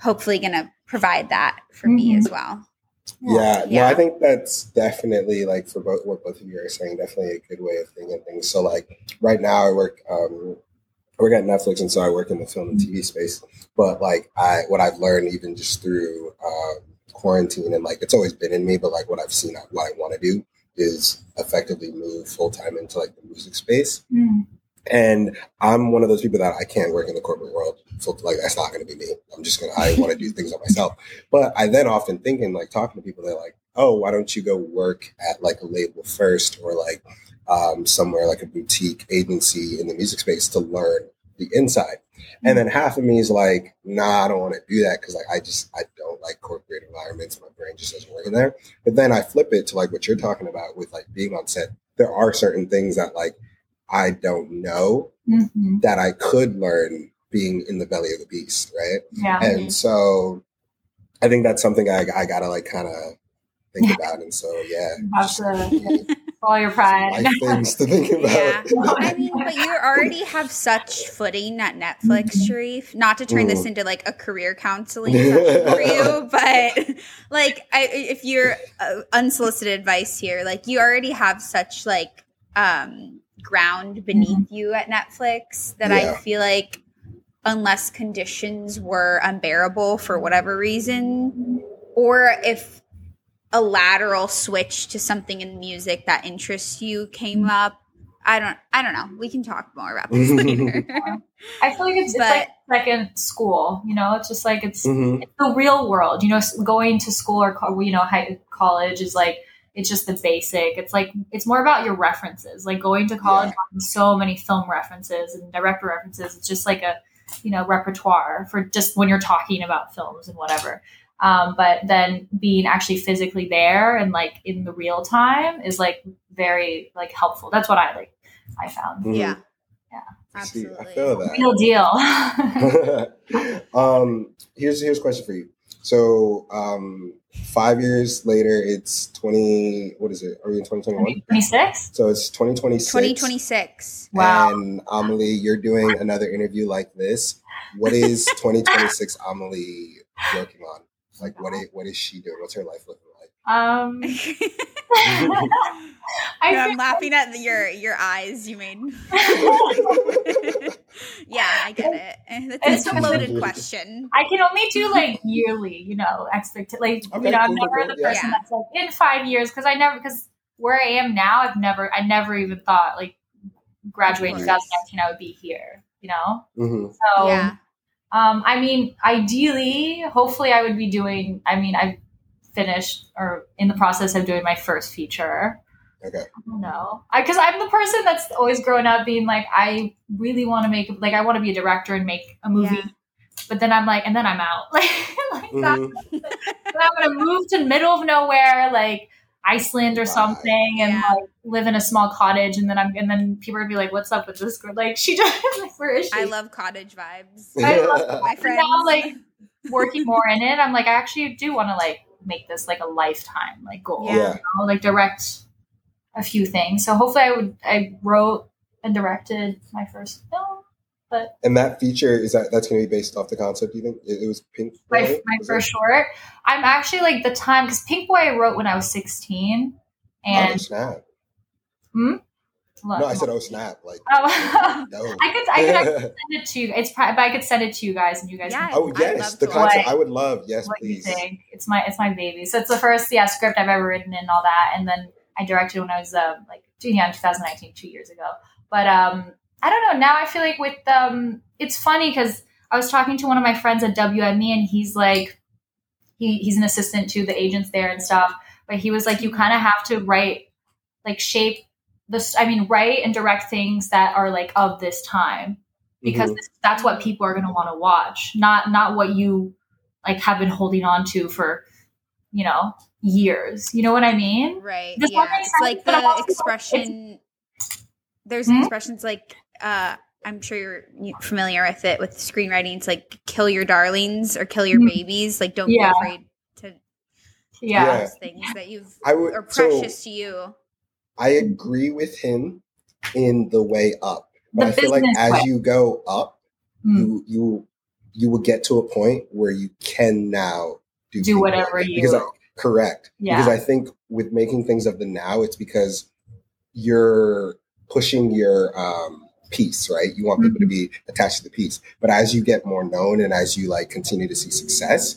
hopefully going to provide that for mm-hmm. me as well. Yeah. yeah. No, I think that's definitely like for both what both of you are saying, definitely a good way of thinking things. So like right now I work, um, I work at Netflix. And so I work in the film and T V space, but like I, what I've learned even just through, um, quarantine and like it's always been in me, but like what I've seen, what I want to do is effectively move full time into like the music space. Mm. And I'm one of those people that I can't work in the corporate world. So like that's not going to be me. I'm just gonna I want to do things on myself. But I then often think and like talking to people, they're like, oh, why don't you go work at like a label first or like um, somewhere like a boutique agency in the music space to learn the inside. And then half of me is like, nah, I don't want to do that because like I just I don't like corporate environments. My brain just doesn't work in there. But then I flip it to like what you're talking about with like being on set. There are certain things that like I don't know mm-hmm. that I could learn being in the belly of the beast, right? Yeah. And so I think that's something I I gotta like kind of think about. And so yeah, absolutely. All your pride. Like things to think about. Yeah. Well, I mean, but you already have such footing at Netflix, mm-hmm. Sherif. Not to turn mm. this into like a career counseling session for you, but like, I, if you're uh, unsolicited advice here, like you already have such like um, ground beneath mm-hmm. you at Netflix that yeah. I feel like unless conditions were unbearable for whatever reason, or if a lateral switch to something in music that interests you came up. I don't, I don't know. We can talk more about this later. Yeah. I feel like it's, but, it's like second school, you know, it's just like, it's, mm-hmm. it's the real world, you know, going to school or, you know, high, college is like, it's just the basic. It's like, it's more about your references, like going to college, yeah. so many film references and director references. It's just like a, you know, repertoire for just when you're talking about films and whatever. Um, but then being actually physically there and like in the real time is like very like helpful. That's what I like. I found. Mm-hmm. Yeah. Yeah. Absolutely. See, I feel that. Real deal. um, here's, here's a question for you. So, um, five years later, it's twenty, what is it? Are we in twenty twenty-one? twenty-six So it's twenty twenty-six twenty twenty-six Wow. And Amalie, you're doing another interview like this. What is twenty twenty-six Amalie working on? Like, what is, what is she doing? What's her life looking like? Um, I yeah, I'm laughing at your your eyes you made. Yeah, I get it. That's a loaded question. I can only do like yearly, you know, expect like okay, you know, I'm never the person yeah. that's like in five years because I never because where I am now, I've never I never even thought like graduating twenty nineteen I would be here, you know. Mm-hmm. So, yeah. um, I mean, ideally, hopefully, I would be doing. I mean, I've finished or in the process of doing my first feature. Okay. I don't know. Because I'm the person that's always grown up being like, I really want to make, like, I want to be a director and make a movie. Yeah. But then I'm like, and then I'm out. Like, like mm-hmm. that. I'm going to move to the middle of nowhere, like Iceland or wow. something, and yeah. like, live in a small cottage. And then I'm, and then people would be like, what's up with this girl? Like, she just, like, where is she? I love cottage vibes. I love my friends. Now, like, working more in it, I'm like, I actually do want to, like, make this like a lifetime like goal. Yeah. You know? Like direct a few things. So hopefully I would I wrote and directed my first film. But and that feature is that that's gonna be based off the concept you think? It, it was Pink Boy. My, my first that? short. I'm actually like the time because Pink Boy I wrote when I was sixteen. And oh, snap. Hmm? Look, no, I said oh snap. Like oh. no. I could I could actually send it to you. It's probably I could send it to you guys and you guys. Yeah, can oh yes, the concept I would love. Yes, what please. You think. It's my it's my baby. So it's the first yeah script I've ever written and all that. And then I directed when I was uh, like yeah in twenty nineteen, two years ago. But um, I don't know. Now I feel like with um, it's funny because I was talking to one of my friends at W M E and he's like, he he's an assistant to the agents there and stuff. But he was like, you kind of have to write like shape. This, I mean, write and direct things that are like of this time, because mm-hmm. this, that's what people are going to want to watch. Not, not what you like have been holding on to for, you know, years. You know what I mean? Right. Does yeah. It's like the also, expression. There's an hmm? expression. It's like, uh, I'm sure you're familiar with it with screenwriting. It's like kill your darlings or kill your mm-hmm. babies. Like don't yeah. be afraid to. Yeah. yeah. Those things that you've I would, are precious so- to you. I agree with him in the way up, but I feel like as way. you go up, mm. you you you will get to a point where you can now do, do whatever like you because I, correct. Yeah. Because I think with making things of the now, it's because you're pushing your um, piece, right? You want mm-hmm. people to be attached to the piece, but as you get more known and as you like continue to see success.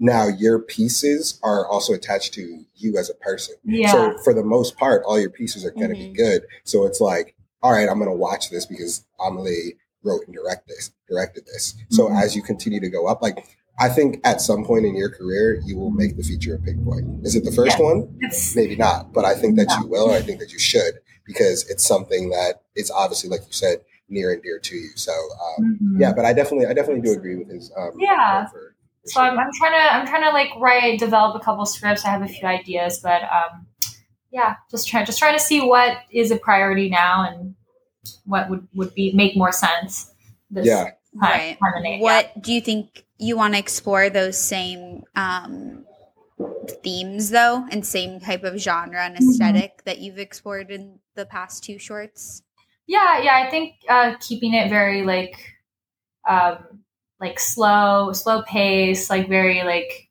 Now your pieces are also attached to you as a person. Yeah. So for the most part, all your pieces are going to mm-hmm. be good. So it's like, all right, I'm going to watch this because Amalie wrote and direct this, directed this. Mm-hmm. So as you continue to go up, like I think at some point in your career, you will make the feature of Pink Boy. Is it the first yes. one? Yes. Maybe not, but I think that yeah. you will. Or I think that you should because it's something that it's obviously, like you said, near and dear to you. So um, mm-hmm. yeah, but I definitely, I definitely do agree with his. Um, yeah. For, So I'm, I'm trying to I'm trying to like write develop a couple scripts. I have a few ideas, but um, yeah, just trying just trying to see what is a priority now and what would, would be make more sense. This yeah, right. What yeah. do you think you want to explore those same um, themes though, and same type of genre and aesthetic mm-hmm. that you've explored in the past two shorts? Yeah, yeah, I think uh, keeping it very like. Um, like slow, slow pace, like very like,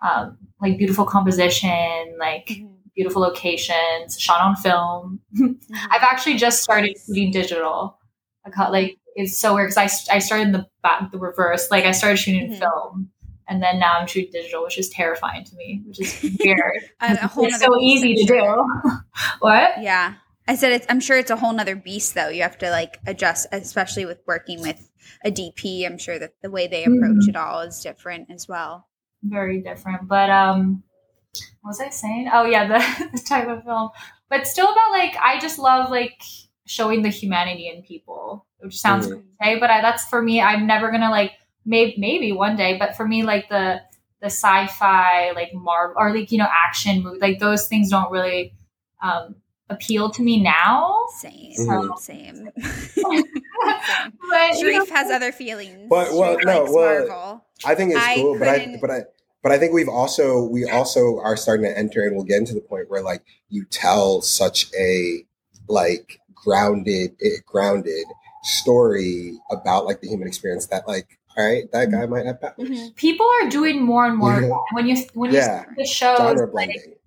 um, like beautiful composition, like mm-hmm. beautiful locations, shot on film. Mm-hmm. I've actually just started shooting digital. Like it's so weird because I, I started the back, the reverse. Like I started shooting mm-hmm. film and then now I'm shooting digital, which is terrifying to me, which is weird. a whole it's so easy to sure. do. What? Yeah. I said, it's, I'm sure it's a whole nother beast though. You have to like adjust, especially with working with a D P. I'm sure that the way they approach mm-hmm. it all is different as well. Very different. But um, what was I saying? Oh yeah, the, the type of film, but still about like, I just love like showing the humanity in people, which sounds mm-hmm. crazy, but I, that's for me, I'm never going to like, maybe, maybe one day, but for me, like the, the sci-fi, like Marvel or like, you know, action movie, like those things don't really, um, appeal to me now. Same, so. same. same. But Sherif has other feelings. But well, Sherif no, well, Marvel. I think it's I cool. But I, but I, but I think we've also we also are starting to enter, and we'll get into the point where like you tell such a like grounded, grounded story about like the human experience that like all right, that guy might have powers. Mm-hmm. People are doing more and more of that. When you when you yeah. see the shows like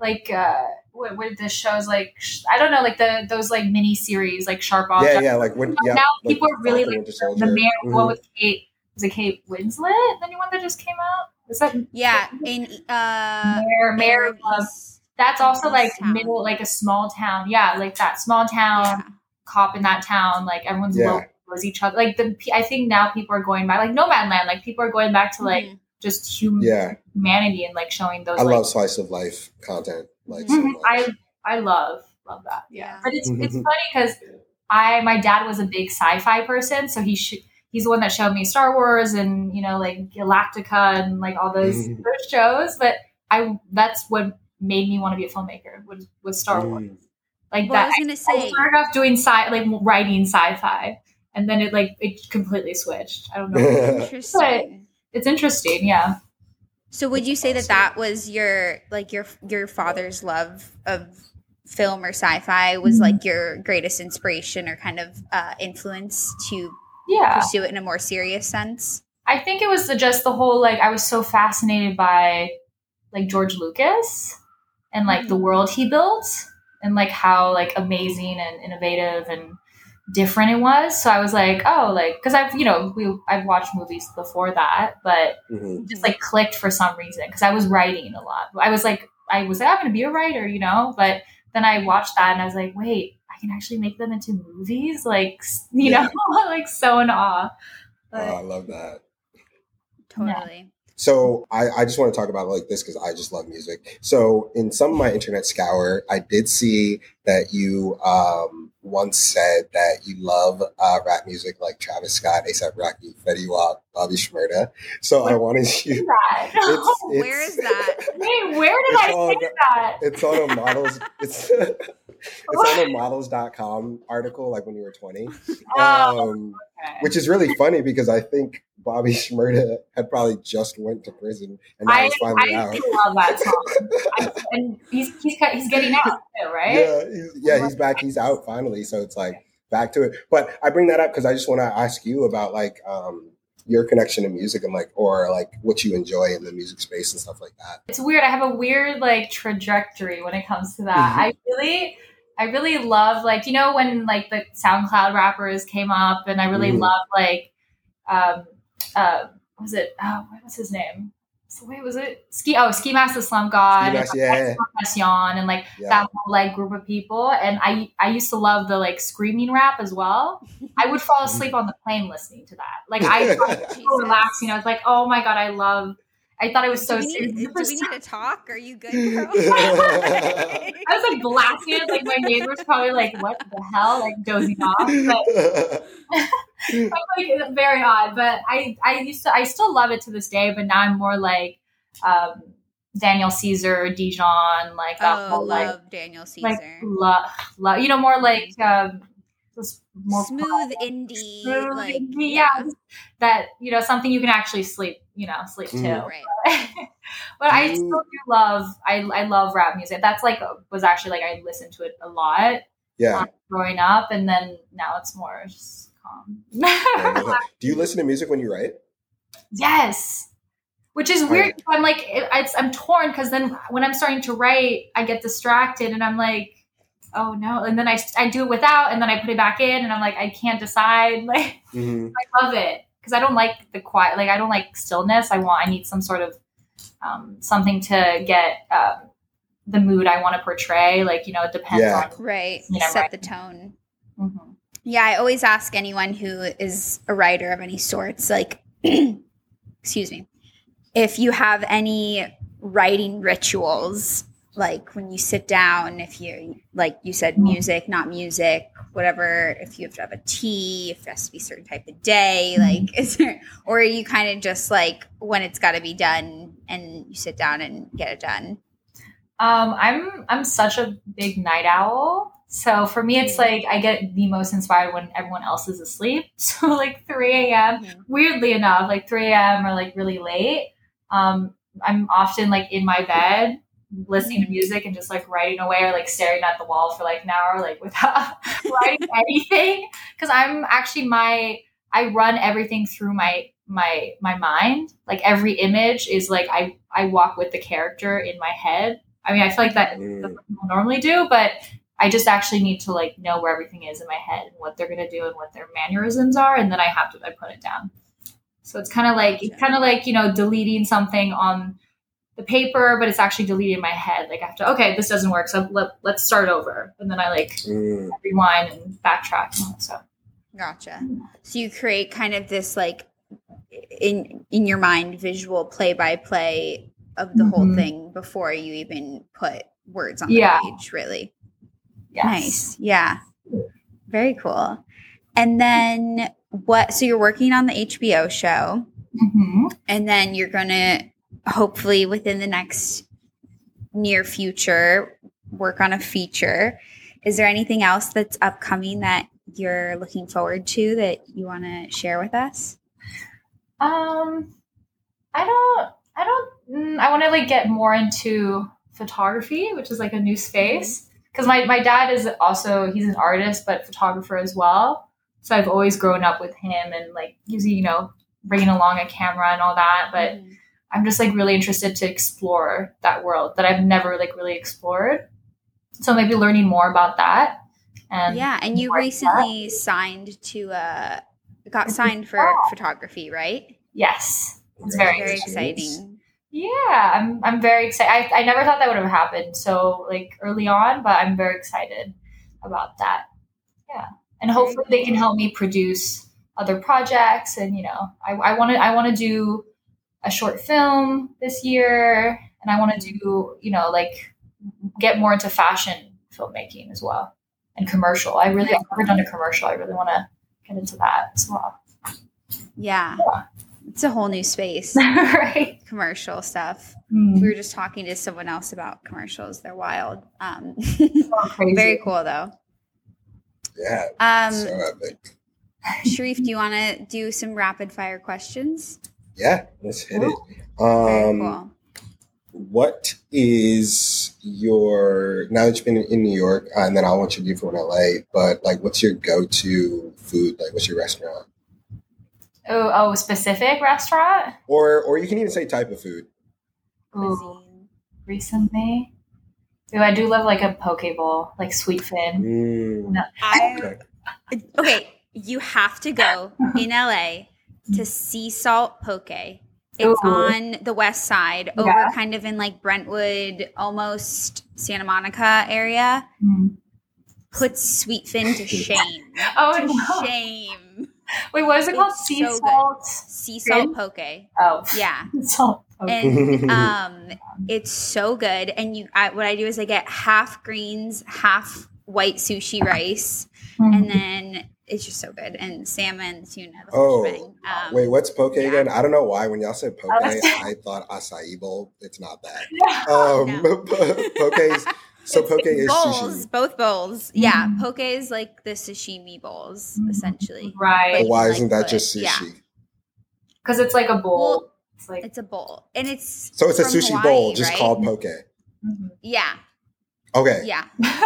like uh, what, what the shows like I don't know like the those like mini series like Sharp Objects. Yeah, yeah, like when yeah, now like, people are really like the, the mayor. Mm-hmm. What was Kate? Was it Kate Winslet? The new one that just came out. Is that yeah? And uh, Mayor, Mayor of that's also like town. Middle like a small town. Yeah, like that small town yeah. cop in that town. Like everyone's yeah. local. Was each other like the I think now people are going back like Nomadland, like people are going back to like mm-hmm. just human yeah. humanity and like showing those I like, love slice of life content like mm-hmm. so I I love love that yeah but it's it's funny because I my dad was a big sci-fi person so he sh- he's the one that showed me Star Wars and you know like Galactica and like all those, mm-hmm. those shows but I that's what made me want to be a filmmaker was, was Star mm-hmm. Wars like well, that I, was gonna I, say. I started off doing sci like writing sci-fi. And then it like it completely switched. I don't know. Interesting. But it's interesting, yeah. So would you say that that was your like your your father's love of film or sci-fi was mm-hmm. like your greatest inspiration or kind of uh, influence to yeah. pursue it in a more serious sense? I think it was the, just the whole like I was so fascinated by like George Lucas and like mm-hmm. the world he built and like how like amazing and innovative and different it was. So I was like, oh, like, cause I've, you know, we, I've watched movies before that, but mm-hmm. just like clicked for some reason. Cause I was writing a lot. I was like, I was like, I'm going to be a writer, you know, but then I watched that and I was like, wait, I can actually make them into movies. Like, you yeah. know, like so in awe. But, oh, I love that. Totally. Yeah. So I, I just want to talk about like this because I just love music. So in some of my internet scour, I did see that you um, once said that you love uh, rap music like Travis Scott, A$AP Rocky, Fetty Wap, Bobby Shmurda. So where I wanted you. Is that? It's, it's, where is that? Wait, where did I on, say that? It's on a models. It's it's on a models dot com article like when you were twenty. Oh, um, okay. Which is really funny because I think Bobby Shmurda had probably just went to prison and now I, he's finally I out. I love that song. I, and he's, he's he's getting out too, right? Yeah, he's, yeah, he's back. He's out finally. So it's like back to it. But I bring that up because I just want to ask you about like um, your connection to music and like or like what you enjoy in the music space and stuff like that. It's weird. I have a weird like trajectory when it comes to that. Mm-hmm. I really. I really love like, you know, when like the SoundCloud rappers came up and I really mm-hmm. love like um, Uh, was it? Oh, what was his name? So wait, was it Ski? Oh, Ski Mask, the Slum God, Ski Mask, and, yeah, yeah. and like yeah. that whole like group of people. And I, I used to love the like screaming rap as well. I would fall asleep on the plane listening to that. Like I was so relaxed, you know. It's like, oh my god, I love. I thought it was so. Do we need, do we need to talk? Are you good, girl? I was like blasting it. Like my neighbor's probably like, "What the hell?" Like dozing off. But like, very odd. But I, I used to. I still love it to this day. But now I'm more like um, Daniel Caesar, Dijon, like that. Oh, whole, like, love Daniel Caesar. Like love, love. You know, more like. Um, More smooth product. Indie, smooth, like yeah. yeah, that you know something you can actually sleep, you know, sleep to. Mm, right. But, but mm. I still do love, I I love rap music. That's like was actually like I listened to it a lot, yeah, um, growing up, and then now it's more just calm. Do you listen to music when you write? Yes, which is weird. Right. I'm like it, it's, I'm torn because then when I'm starting to write, I get distracted, and I'm like. Oh no. And then I, I do it without, and then I put it back in and I'm like, I can't decide. Like, mm-hmm. I love it. Cause I don't like the quiet, like I don't like stillness. I want, I need some sort of, um, something to get, um, the mood I want to portray. Like, you know, it depends yeah. on. Right. You know, set right. the tone. Mm-hmm. Yeah. I always ask anyone who is a writer of any sorts, like, excuse me, if you have any writing rituals, like when you sit down, if you, like you said, music, not music, whatever, if you have to have a tea, if it has to be a certain type of day, like is there, or are you kind of just like when it's got to be done and you sit down and get it done? Um, I'm, I'm such a big night owl. So for me, it's like, I get the most inspired when everyone else is asleep. So like three a.m. mm-hmm. weirdly enough, like three a.m. or like really late. Um, I'm often like in my bed listening to music and just like writing away or like staring at the wall for like an hour like without writing anything because I'm actually my I run everything through my my my mind. Like every image is like I I walk with the character in my head. I mean, I feel like that mm. that's what people normally do, but I just actually need to like know where everything is in my head and what they're gonna do and what their mannerisms are, and then I have to I put it down. So it's kind of like it's kind of like you know deleting something on the paper, but it's actually deleted in my head. Like I have to, okay, this doesn't work, so let, let's start over, and then I like mm. rewind and backtrack. And so gotcha. So you create kind of this like in in your mind visual play by play of the mm-hmm. whole thing before you even put words on the yeah. page, really. Yes. Nice. Yeah. Very cool. And then what, so you're working on the H B O show mm-hmm. and then you're going to hopefully within the next near future work on a feature. Is there anything else that's upcoming that you're looking forward to that you want to share with us? Um, I don't, I don't, I want to like get more into photography, which is like a new space. Because my, my dad is also, he's an artist, but photographer as well. So I've always grown up with him and like usually, you know, bringing along a camera and all that. But mm-hmm. I'm just like really interested to explore that world that I've never like really explored. So maybe learning more about that. And yeah. And you recently signed to, uh, got signed for yeah. photography, right? Yes. It's very, very exciting. Yeah, I'm I'm very excited. I, I never thought that would have happened so like early on, but I'm very excited about that. Yeah. And hopefully they can help me produce other projects. And, you know, I want to I want to do a short film this year. And I want to do, you know, like get more into fashion filmmaking as well. And commercial. I really I've never done a commercial. I really want to get into that as well. Yeah. yeah. It's a whole new space, right? Commercial stuff. Mm. We were just talking to someone else about commercials. They're wild. Um, oh, crazy. Very cool though. Yeah. Um, so epic. Sherif, do you want to do some rapid fire questions? Yeah, let's hit cool. it. Um, very cool. What is your, now that you've been in New York, uh, and then I want you to do for L A, but like, what's your go-to food? Like, what's your restaurant? Oh, oh, specific restaurant? Or or you can even say type of food. Ooh, recently? Ooh, I do love like a poke bowl, like sweet fin. Mm. No. I, okay, you have to go in L A to Sea Salt Poke. It's Ooh. on the west side, over yeah. kind of in like Brentwood, almost Santa Monica area. Mm. Puts sweet fin to shame. oh, to no. shame. Wait, what is it it's called? Sea so salt, sea salt poke. Oh, yeah, salt. Poke. And um, it's so good. And you, I, what I do is I get half greens, half white sushi rice, mm-hmm. and then it's just so good. And salmon, tuna. Oh, um, wait, what's poke yeah. again? I don't know why when y'all said poke, I, I thought acai bowl. It's not that. No. Um, no. Poke's. So it's poke is bowls, sushi. Both bowls. Yeah. Mm. Poke is like the sashimi bowls, essentially. Right. But why isn't that just sushi? Because yeah. it's like a bowl. Well, it's, like, it's a bowl. And it's So it's a sushi Hawaii, bowl just right? called poke. Mm-hmm. Yeah. Okay. Yeah.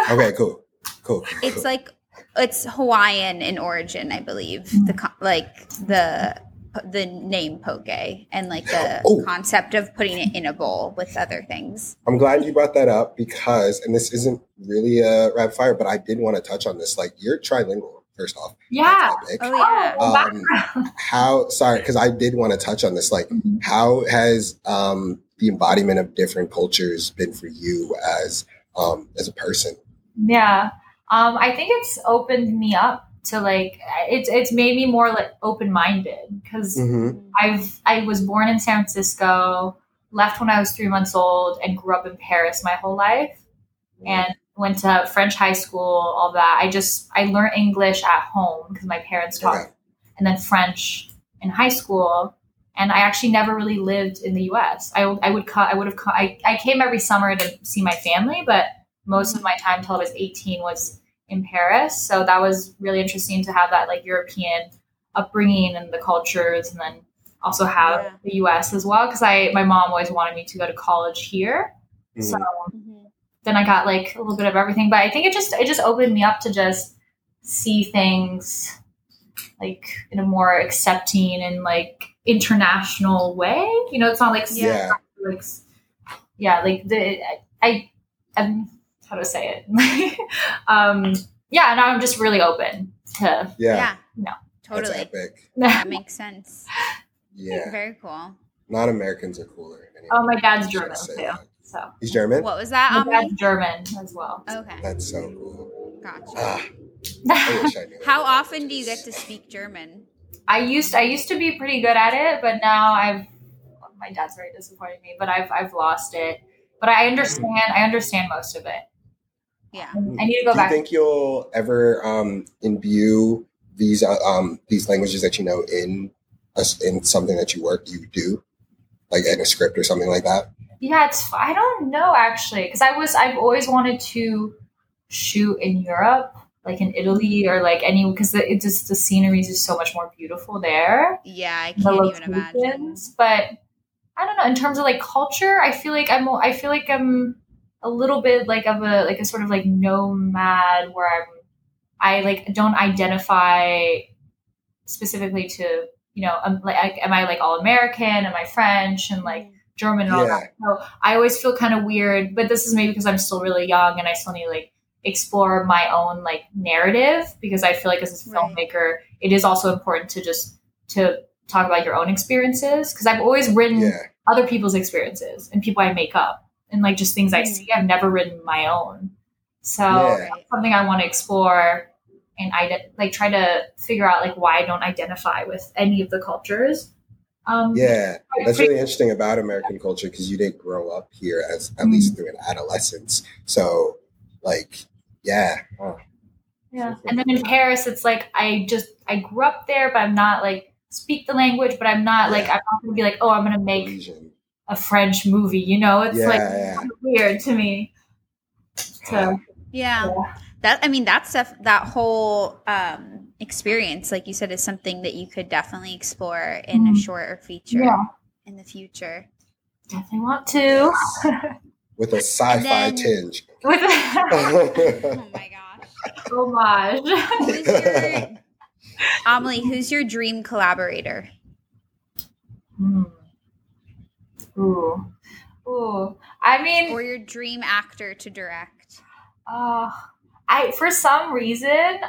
okay, cool. Cool. It's cool. like it's Hawaiian in origin, I believe. Mm. The like the the name poke and like the Ooh. concept of putting it in a bowl with other things. I'm glad you brought that up because, and this isn't really a rapid fire, but I did want to touch on this. Like you're trilingual first off. Yeah. Oh, yeah. Um, wow. How, sorry. Cause I did want to touch on this. Like mm-hmm. how has um, the embodiment of different cultures been for you as, um, as a person? Yeah. Um, I think it's opened me up to like, it's, it's made me more like open-minded because mm-hmm. I've, I was born in San Francisco, left when I was three months old and grew up in Paris my whole life mm-hmm. and went to French high school, all that. I just, I learned English at home because my parents taught yeah. and then French in high school. And I actually never really lived in the U S. I, I would, I would have, I, I came every summer to see my family, but most of my time until I was eighteen was in Paris. So that was really interesting to have that like European upbringing and the cultures and then also have yeah. the U S as well. Cause I, my mom always wanted me to go to college here. Mm-hmm. So mm-hmm. then I got like a little bit of everything, but I think it just, it just opened me up to just see things like in a more accepting and like international way. You know, it's not like yeah, like, yeah, like the I, I'm, how do I say it? um, yeah, and I'm just really open to yeah, yeah. no, totally. That's epic. That makes sense. Yeah, very cool. Not Americans are cooler. Anyway. Oh, my dad's German too. So he's German. What was that? My um, dad's German as well. Okay, that's so cool. Gotcha. Ah, I wish I knew. How often do you get to speak German? I used I used to be pretty good at it, but now I've my dad's very disappointed in me, but I've I've lost it. But I understand I understand most of it. Yeah, I need to go do back. Do you think you'll ever um, imbue these uh, um, these languages that you know in a, in something that you work you do, like in a script or something like that? Yeah, it's, I don't know actually, because I was I've always wanted to shoot in Europe, like in Italy or like any, because it just the scenery is just so much more beautiful there. Yeah, I can't even imagine. But I don't know, in terms of like culture, I feel like I'm I feel like I'm a little bit like of a like a sort of like nomad where I'm I like don't identify specifically to, you know, I'm like am I like all American? Am I French and like German and all yeah. that. So I always feel kind of weird, but this is maybe because I'm still really young and I still need to like explore my own like narrative, because I feel like as a filmmaker, right. it is also important to just to talk about your own experiences. Cause I've always written yeah. other people's experiences and people I make up and like just things mm. I see. I've never written my own. So yeah. that's something I want to explore and I like try to figure out like why I don't identify with any of the cultures. Um, yeah, that's really interesting about American culture, because you didn't grow up here as at mm-hmm. least through an adolescence. So, like, yeah, oh. yeah. And then in Paris, it's like I just I grew up there, but I'm not like speak the language, but I'm not yeah. like I'm not gonna be like, oh, I'm gonna make Asian. a French movie. You know, it's yeah, like yeah. kind of weird to me. So yeah. yeah, that I mean, that stuff, that whole. Um, experience, like you said, is something that you could definitely explore in a short or feature yeah. in the future. Definitely want to. Yes. With a sci-fi then, tinge. With a- oh my gosh. Homage. Who's your, Amalie, who's your dream collaborator? Mm. Ooh. Ooh. I mean. Or your dream actor to direct. Uh, I, for some reason,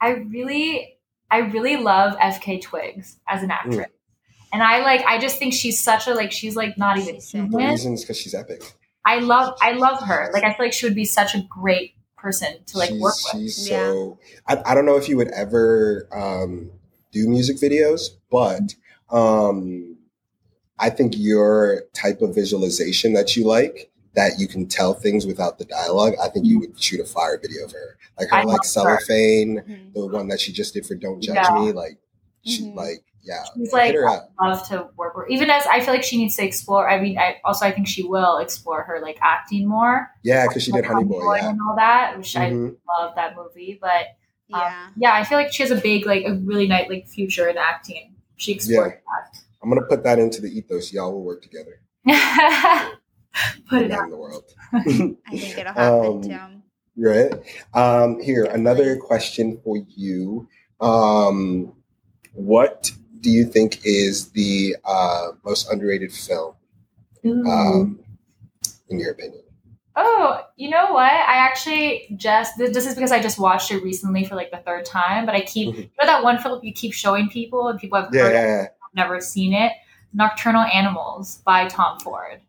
I really, I really love F K Twigs as an actress. Mm. And I like, I just think she's such a, like, she's like not even human. The reason is because she's epic. I love, I love her. Like, I feel like she would be such a great person to like she's, work with. She's so, yeah. I, I don't know if you would ever um, do music videos, but um, I think your type of visualization that you like, that you can tell things without the dialogue, I think you would shoot a fire video of her. Like her, I like Cellophane, her. Mm-hmm. the one that she just did for Don't Judge yeah. Me. Like, she, mm-hmm. like, yeah. She's like, I love to work with her. Even as I feel like she needs to explore, I mean, I also, I think she will explore her, like, acting more. Yeah, because she like, did Honey Boy. Yeah. And all that, which mm-hmm. I love that movie. But, um, yeah. yeah, I feel like she has a big, like, a really nice, like, future in acting. She explored yeah. that. I'm going to put that into the ethos. Y'all will work together. Put it out in the world. I think it'll happen um, too. Right. Um, here, another question for you. Um, what do you think is the uh, most underrated film, um, in your opinion? Oh, you know what? I actually just this is because I just watched it recently for like the third time, but I keep mm-hmm. you know that one film you keep showing people and people have yeah, heard yeah, yeah. It, never seen it. Nocturnal Animals by Tom Ford.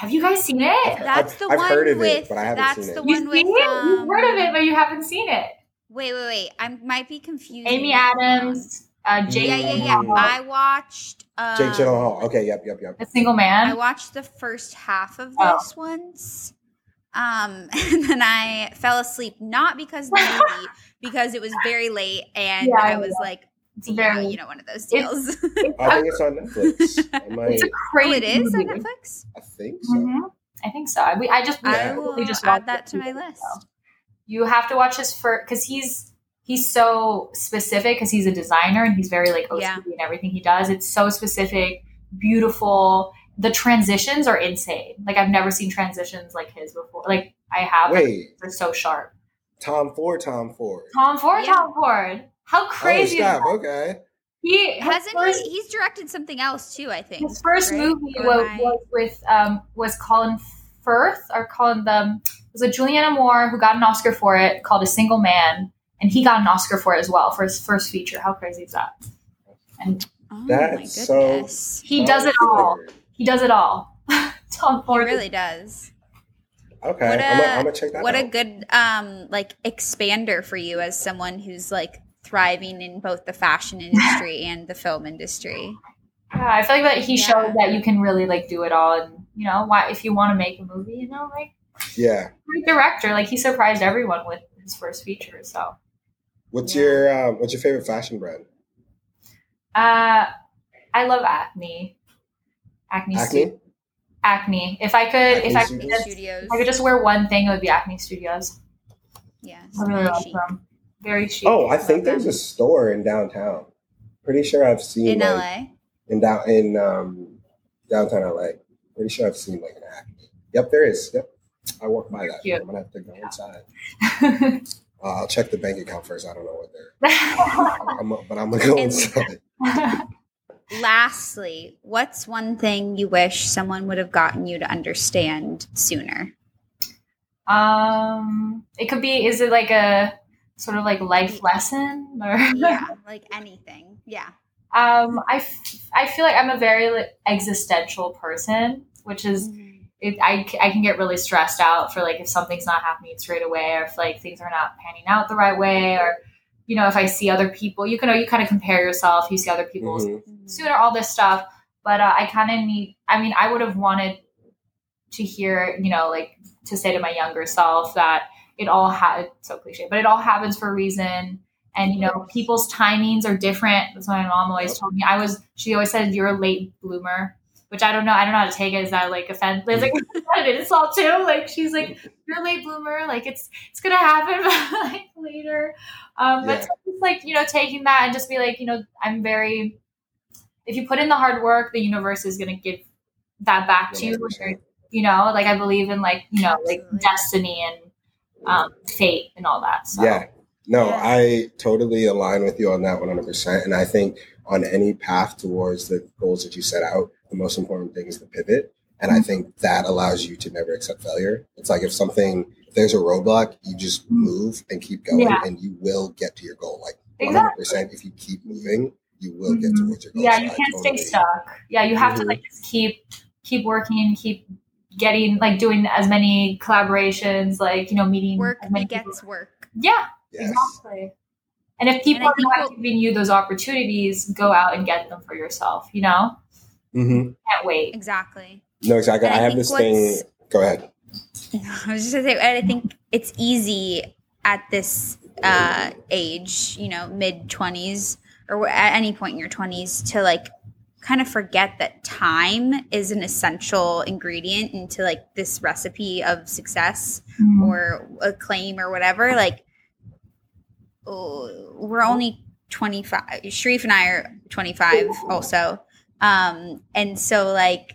Have you guys seen it? That's the I've, one I've heard of with. It, but I haven't that's seen it. The one You've with. Seen it? Um, You've heard of it, but you haven't seen it. Wait, wait, wait! I might be confused. Amy Adams, uh, Jake. Yeah, yeah, yeah. Hall. I watched. Um, Jake Gyllenhaal. Okay, yep, yep, yep. A Single Man. I watched the first half of oh. those ones, um, and then I fell asleep. Not because of the movie, because it was very late, and yeah, I was yeah. like. It's very, yeah, you know, one of those deals. It's, it's, I think it's on Netflix. I, it's a crazy. Oh, it is on Netflix? I think so. Mm-hmm. I think so. I, we, I just, yeah. I will just add that to my list. Though. You have to watch his first, because he's he's so specific, because he's a designer and he's very like O C D yeah. in everything he does. It's so specific, beautiful. The transitions are insane. Like, I've never seen transitions like his before. Like, I have. Wait. They're so sharp. Tom Ford, Tom Ford. Tom Ford, yeah. Tom Ford. How crazy! Oh, stop. Is that? Okay. He hasn't. First, he, he's directed something else too. I think his first right? movie was, was with um, was Colin Firth or Colin the um, was with Julianna Moore, who got an Oscar for it, called A Single Man, and he got an Oscar for it as well for his first feature. How crazy is that? And oh, that's my goodness. So he does it all. He does it all. Tom Ford. He really does. Okay, what a, I'm, gonna, I'm gonna check that what out. What a good um, like expander for you as someone who's like thriving in both the fashion industry and the film industry. Yeah, I feel like that he yeah. showed that you can really like do it all, and you know, why if you want to make a movie, you know, like yeah, great director. Like he surprised everyone with his first feature. So, what's yeah. your um, what's your favorite fashion brand? Uh, I love Acne. Acne. Acne? Studios. Acne. If I could, Acne if I could, just, if I could just wear one thing, it would be Acne Studios. Yeah, I really love them. Very chic. Oh, I think there's a store in downtown. Pretty sure I've seen in like, L A. In down in um, downtown L A. Pretty sure I've seen like an Acne. Yep, there is. Yep, I walked by that. Cute. I'm gonna have to go yeah. inside. uh, I'll check the bank account first. I don't know what they're, but I'm gonna go inside. Lastly, what's one thing you wish someone would have gotten you to understand sooner? Um, it could be, is it like a sort of like life lesson or yeah, like anything? Yeah. Um, I, f- I feel like I'm a very like, existential person, which is, mm-hmm. it, I, I can get really stressed out for like, if something's not happening straight away, or if like things are not panning out the right way, or you know, if I see other people, you can, you kind of compare yourself, you see other people's mm-hmm. sooner, all this stuff. But uh, I kind of need, I mean, I would have wanted to hear, you know, like to say to my younger self that it all had so cliche, but it all happens for a reason. And, you know, people's timings are different. That's what my mom always told me. I was, she always said, you're a late bloomer, which I don't know. I don't know how to take it. Is that like offense? It's like an insult too. Like she's like, you're a late bloomer. Like it's, it's going to happen but, like, later. Um, yeah. But just like, you know, taking that and just be like, you know, I'm very, if you put in the hard work, the universe is going to give that back yeah, to you. Sure. You know, like I believe in like, you know, like destiny and um, fate and all that. So. Yeah, no, yeah. I totally align with you on that one hundred percent. And I think on any path towards the goals that you set out, the most important thing is the pivot. And I think that allows you to never accept failure. It's like if something, if there's a roadblock, you just move and keep going yeah. and you will get to your goal. Like one hundred percent, exactly. If you keep moving, you will mm-hmm. get towards your goal. Yeah, so you I can't totally, stay stuck. Yeah, you have mm-hmm. to like just keep, keep working, keep getting, like doing as many collaborations, like, you know, meeting. Work gets people. Work. Yeah, yes. Exactly. And if people and are not we'll- giving you those opportunities, go out and get them for yourself, you know? Mm-hmm. Can't wait. Exactly. No, exactly. I, I have this thing. Go ahead. I was just going to say, I think it's easy at this uh, age, you know, mid-twenties or at any point in your twenties to like kind of forget that time is an essential ingredient into like this recipe of success mm-hmm. or acclaim or whatever. Like oh, we're only twenty-five. Sherif and I are twenty-five also. Um, and so like,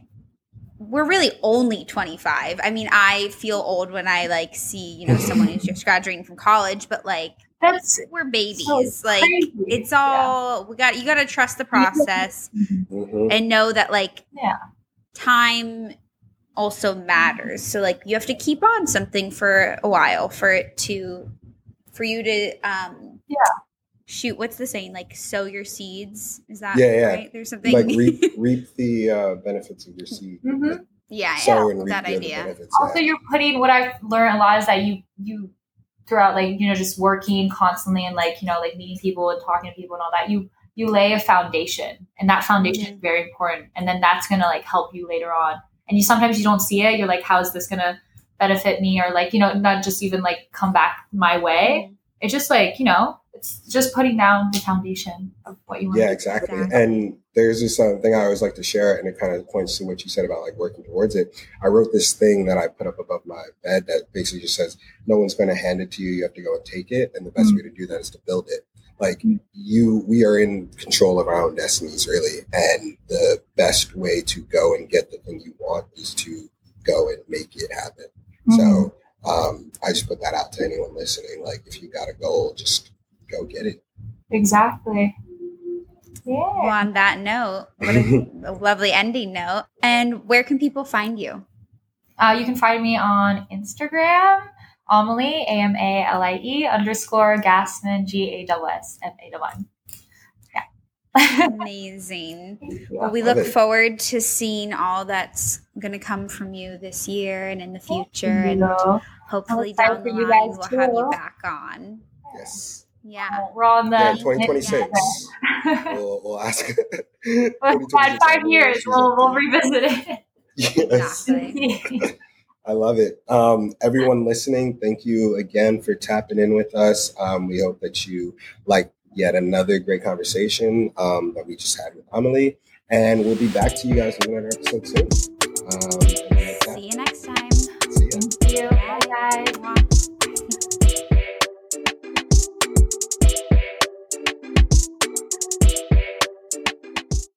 we're really only twenty-five. I mean, I feel old when I like see, you know, someone who's just graduating from college, but like that's we're babies. So like it's all yeah. we got you got to trust the process mm-hmm. and know that like yeah. time also matters. So like you have to keep on something for a while for it to for you to um yeah. shoot, what's the saying? Like sow your seeds. Is that yeah, yeah. right? There's something like reap, reap the uh, benefits of your seed. Mm-hmm. Like, yeah, sow yeah. and reap that the idea. Benefits, also, yeah. you're putting what I've learned a lot is that you you throughout like you know just working constantly and like you know like meeting people and talking to people and all that. You you lay a foundation, and that foundation mm-hmm. is very important. And then that's gonna like help you later on. And you sometimes you don't see it. You're like, how is this gonna benefit me? Or like you know not just even like come back my way. Mm-hmm. It's just like you know. It's just putting down the foundation of what you want. Yeah, exactly. To do. And there's this um, thing I always like to share, and it kind of points to what you said about like working towards it. I wrote this thing that I put up above my bed that basically just says, no one's going to hand it to you. You have to go and take it. And the best mm-hmm. way to do that is to build it. Like mm-hmm. you, we are in control of our own destinies, really. And the best way to go and get the thing you want is to go and make it happen. Mm-hmm. So um, I just put that out to anyone listening. Like if you got a goal, just go get it. Exactly. Yeah. Well, on that note, what a, a lovely ending note. And where can people find you? Uh, you can find me on Instagram, Amalie, A M A L I E underscore Gassman, G A S S M A N. Yeah. Amazing. Well, we look it. forward to seeing all that's going to come from you this year and in the future. And hopefully down the line, we'll too. have you back on. Yes. Yeah. We're on the yeah, twenty twenty-six. Yeah. we'll, we'll ask. Five, five years, we'll, we'll revisit it. Yes. Exactly. I love it. Um, everyone listening, thank you again for tapping in with us. Um, we hope that you like yet another great conversation um, that we just had with Amalie. And we'll be back to you guys in another episode soon. Um, See you next time. See you. Thank you. Bye, guys.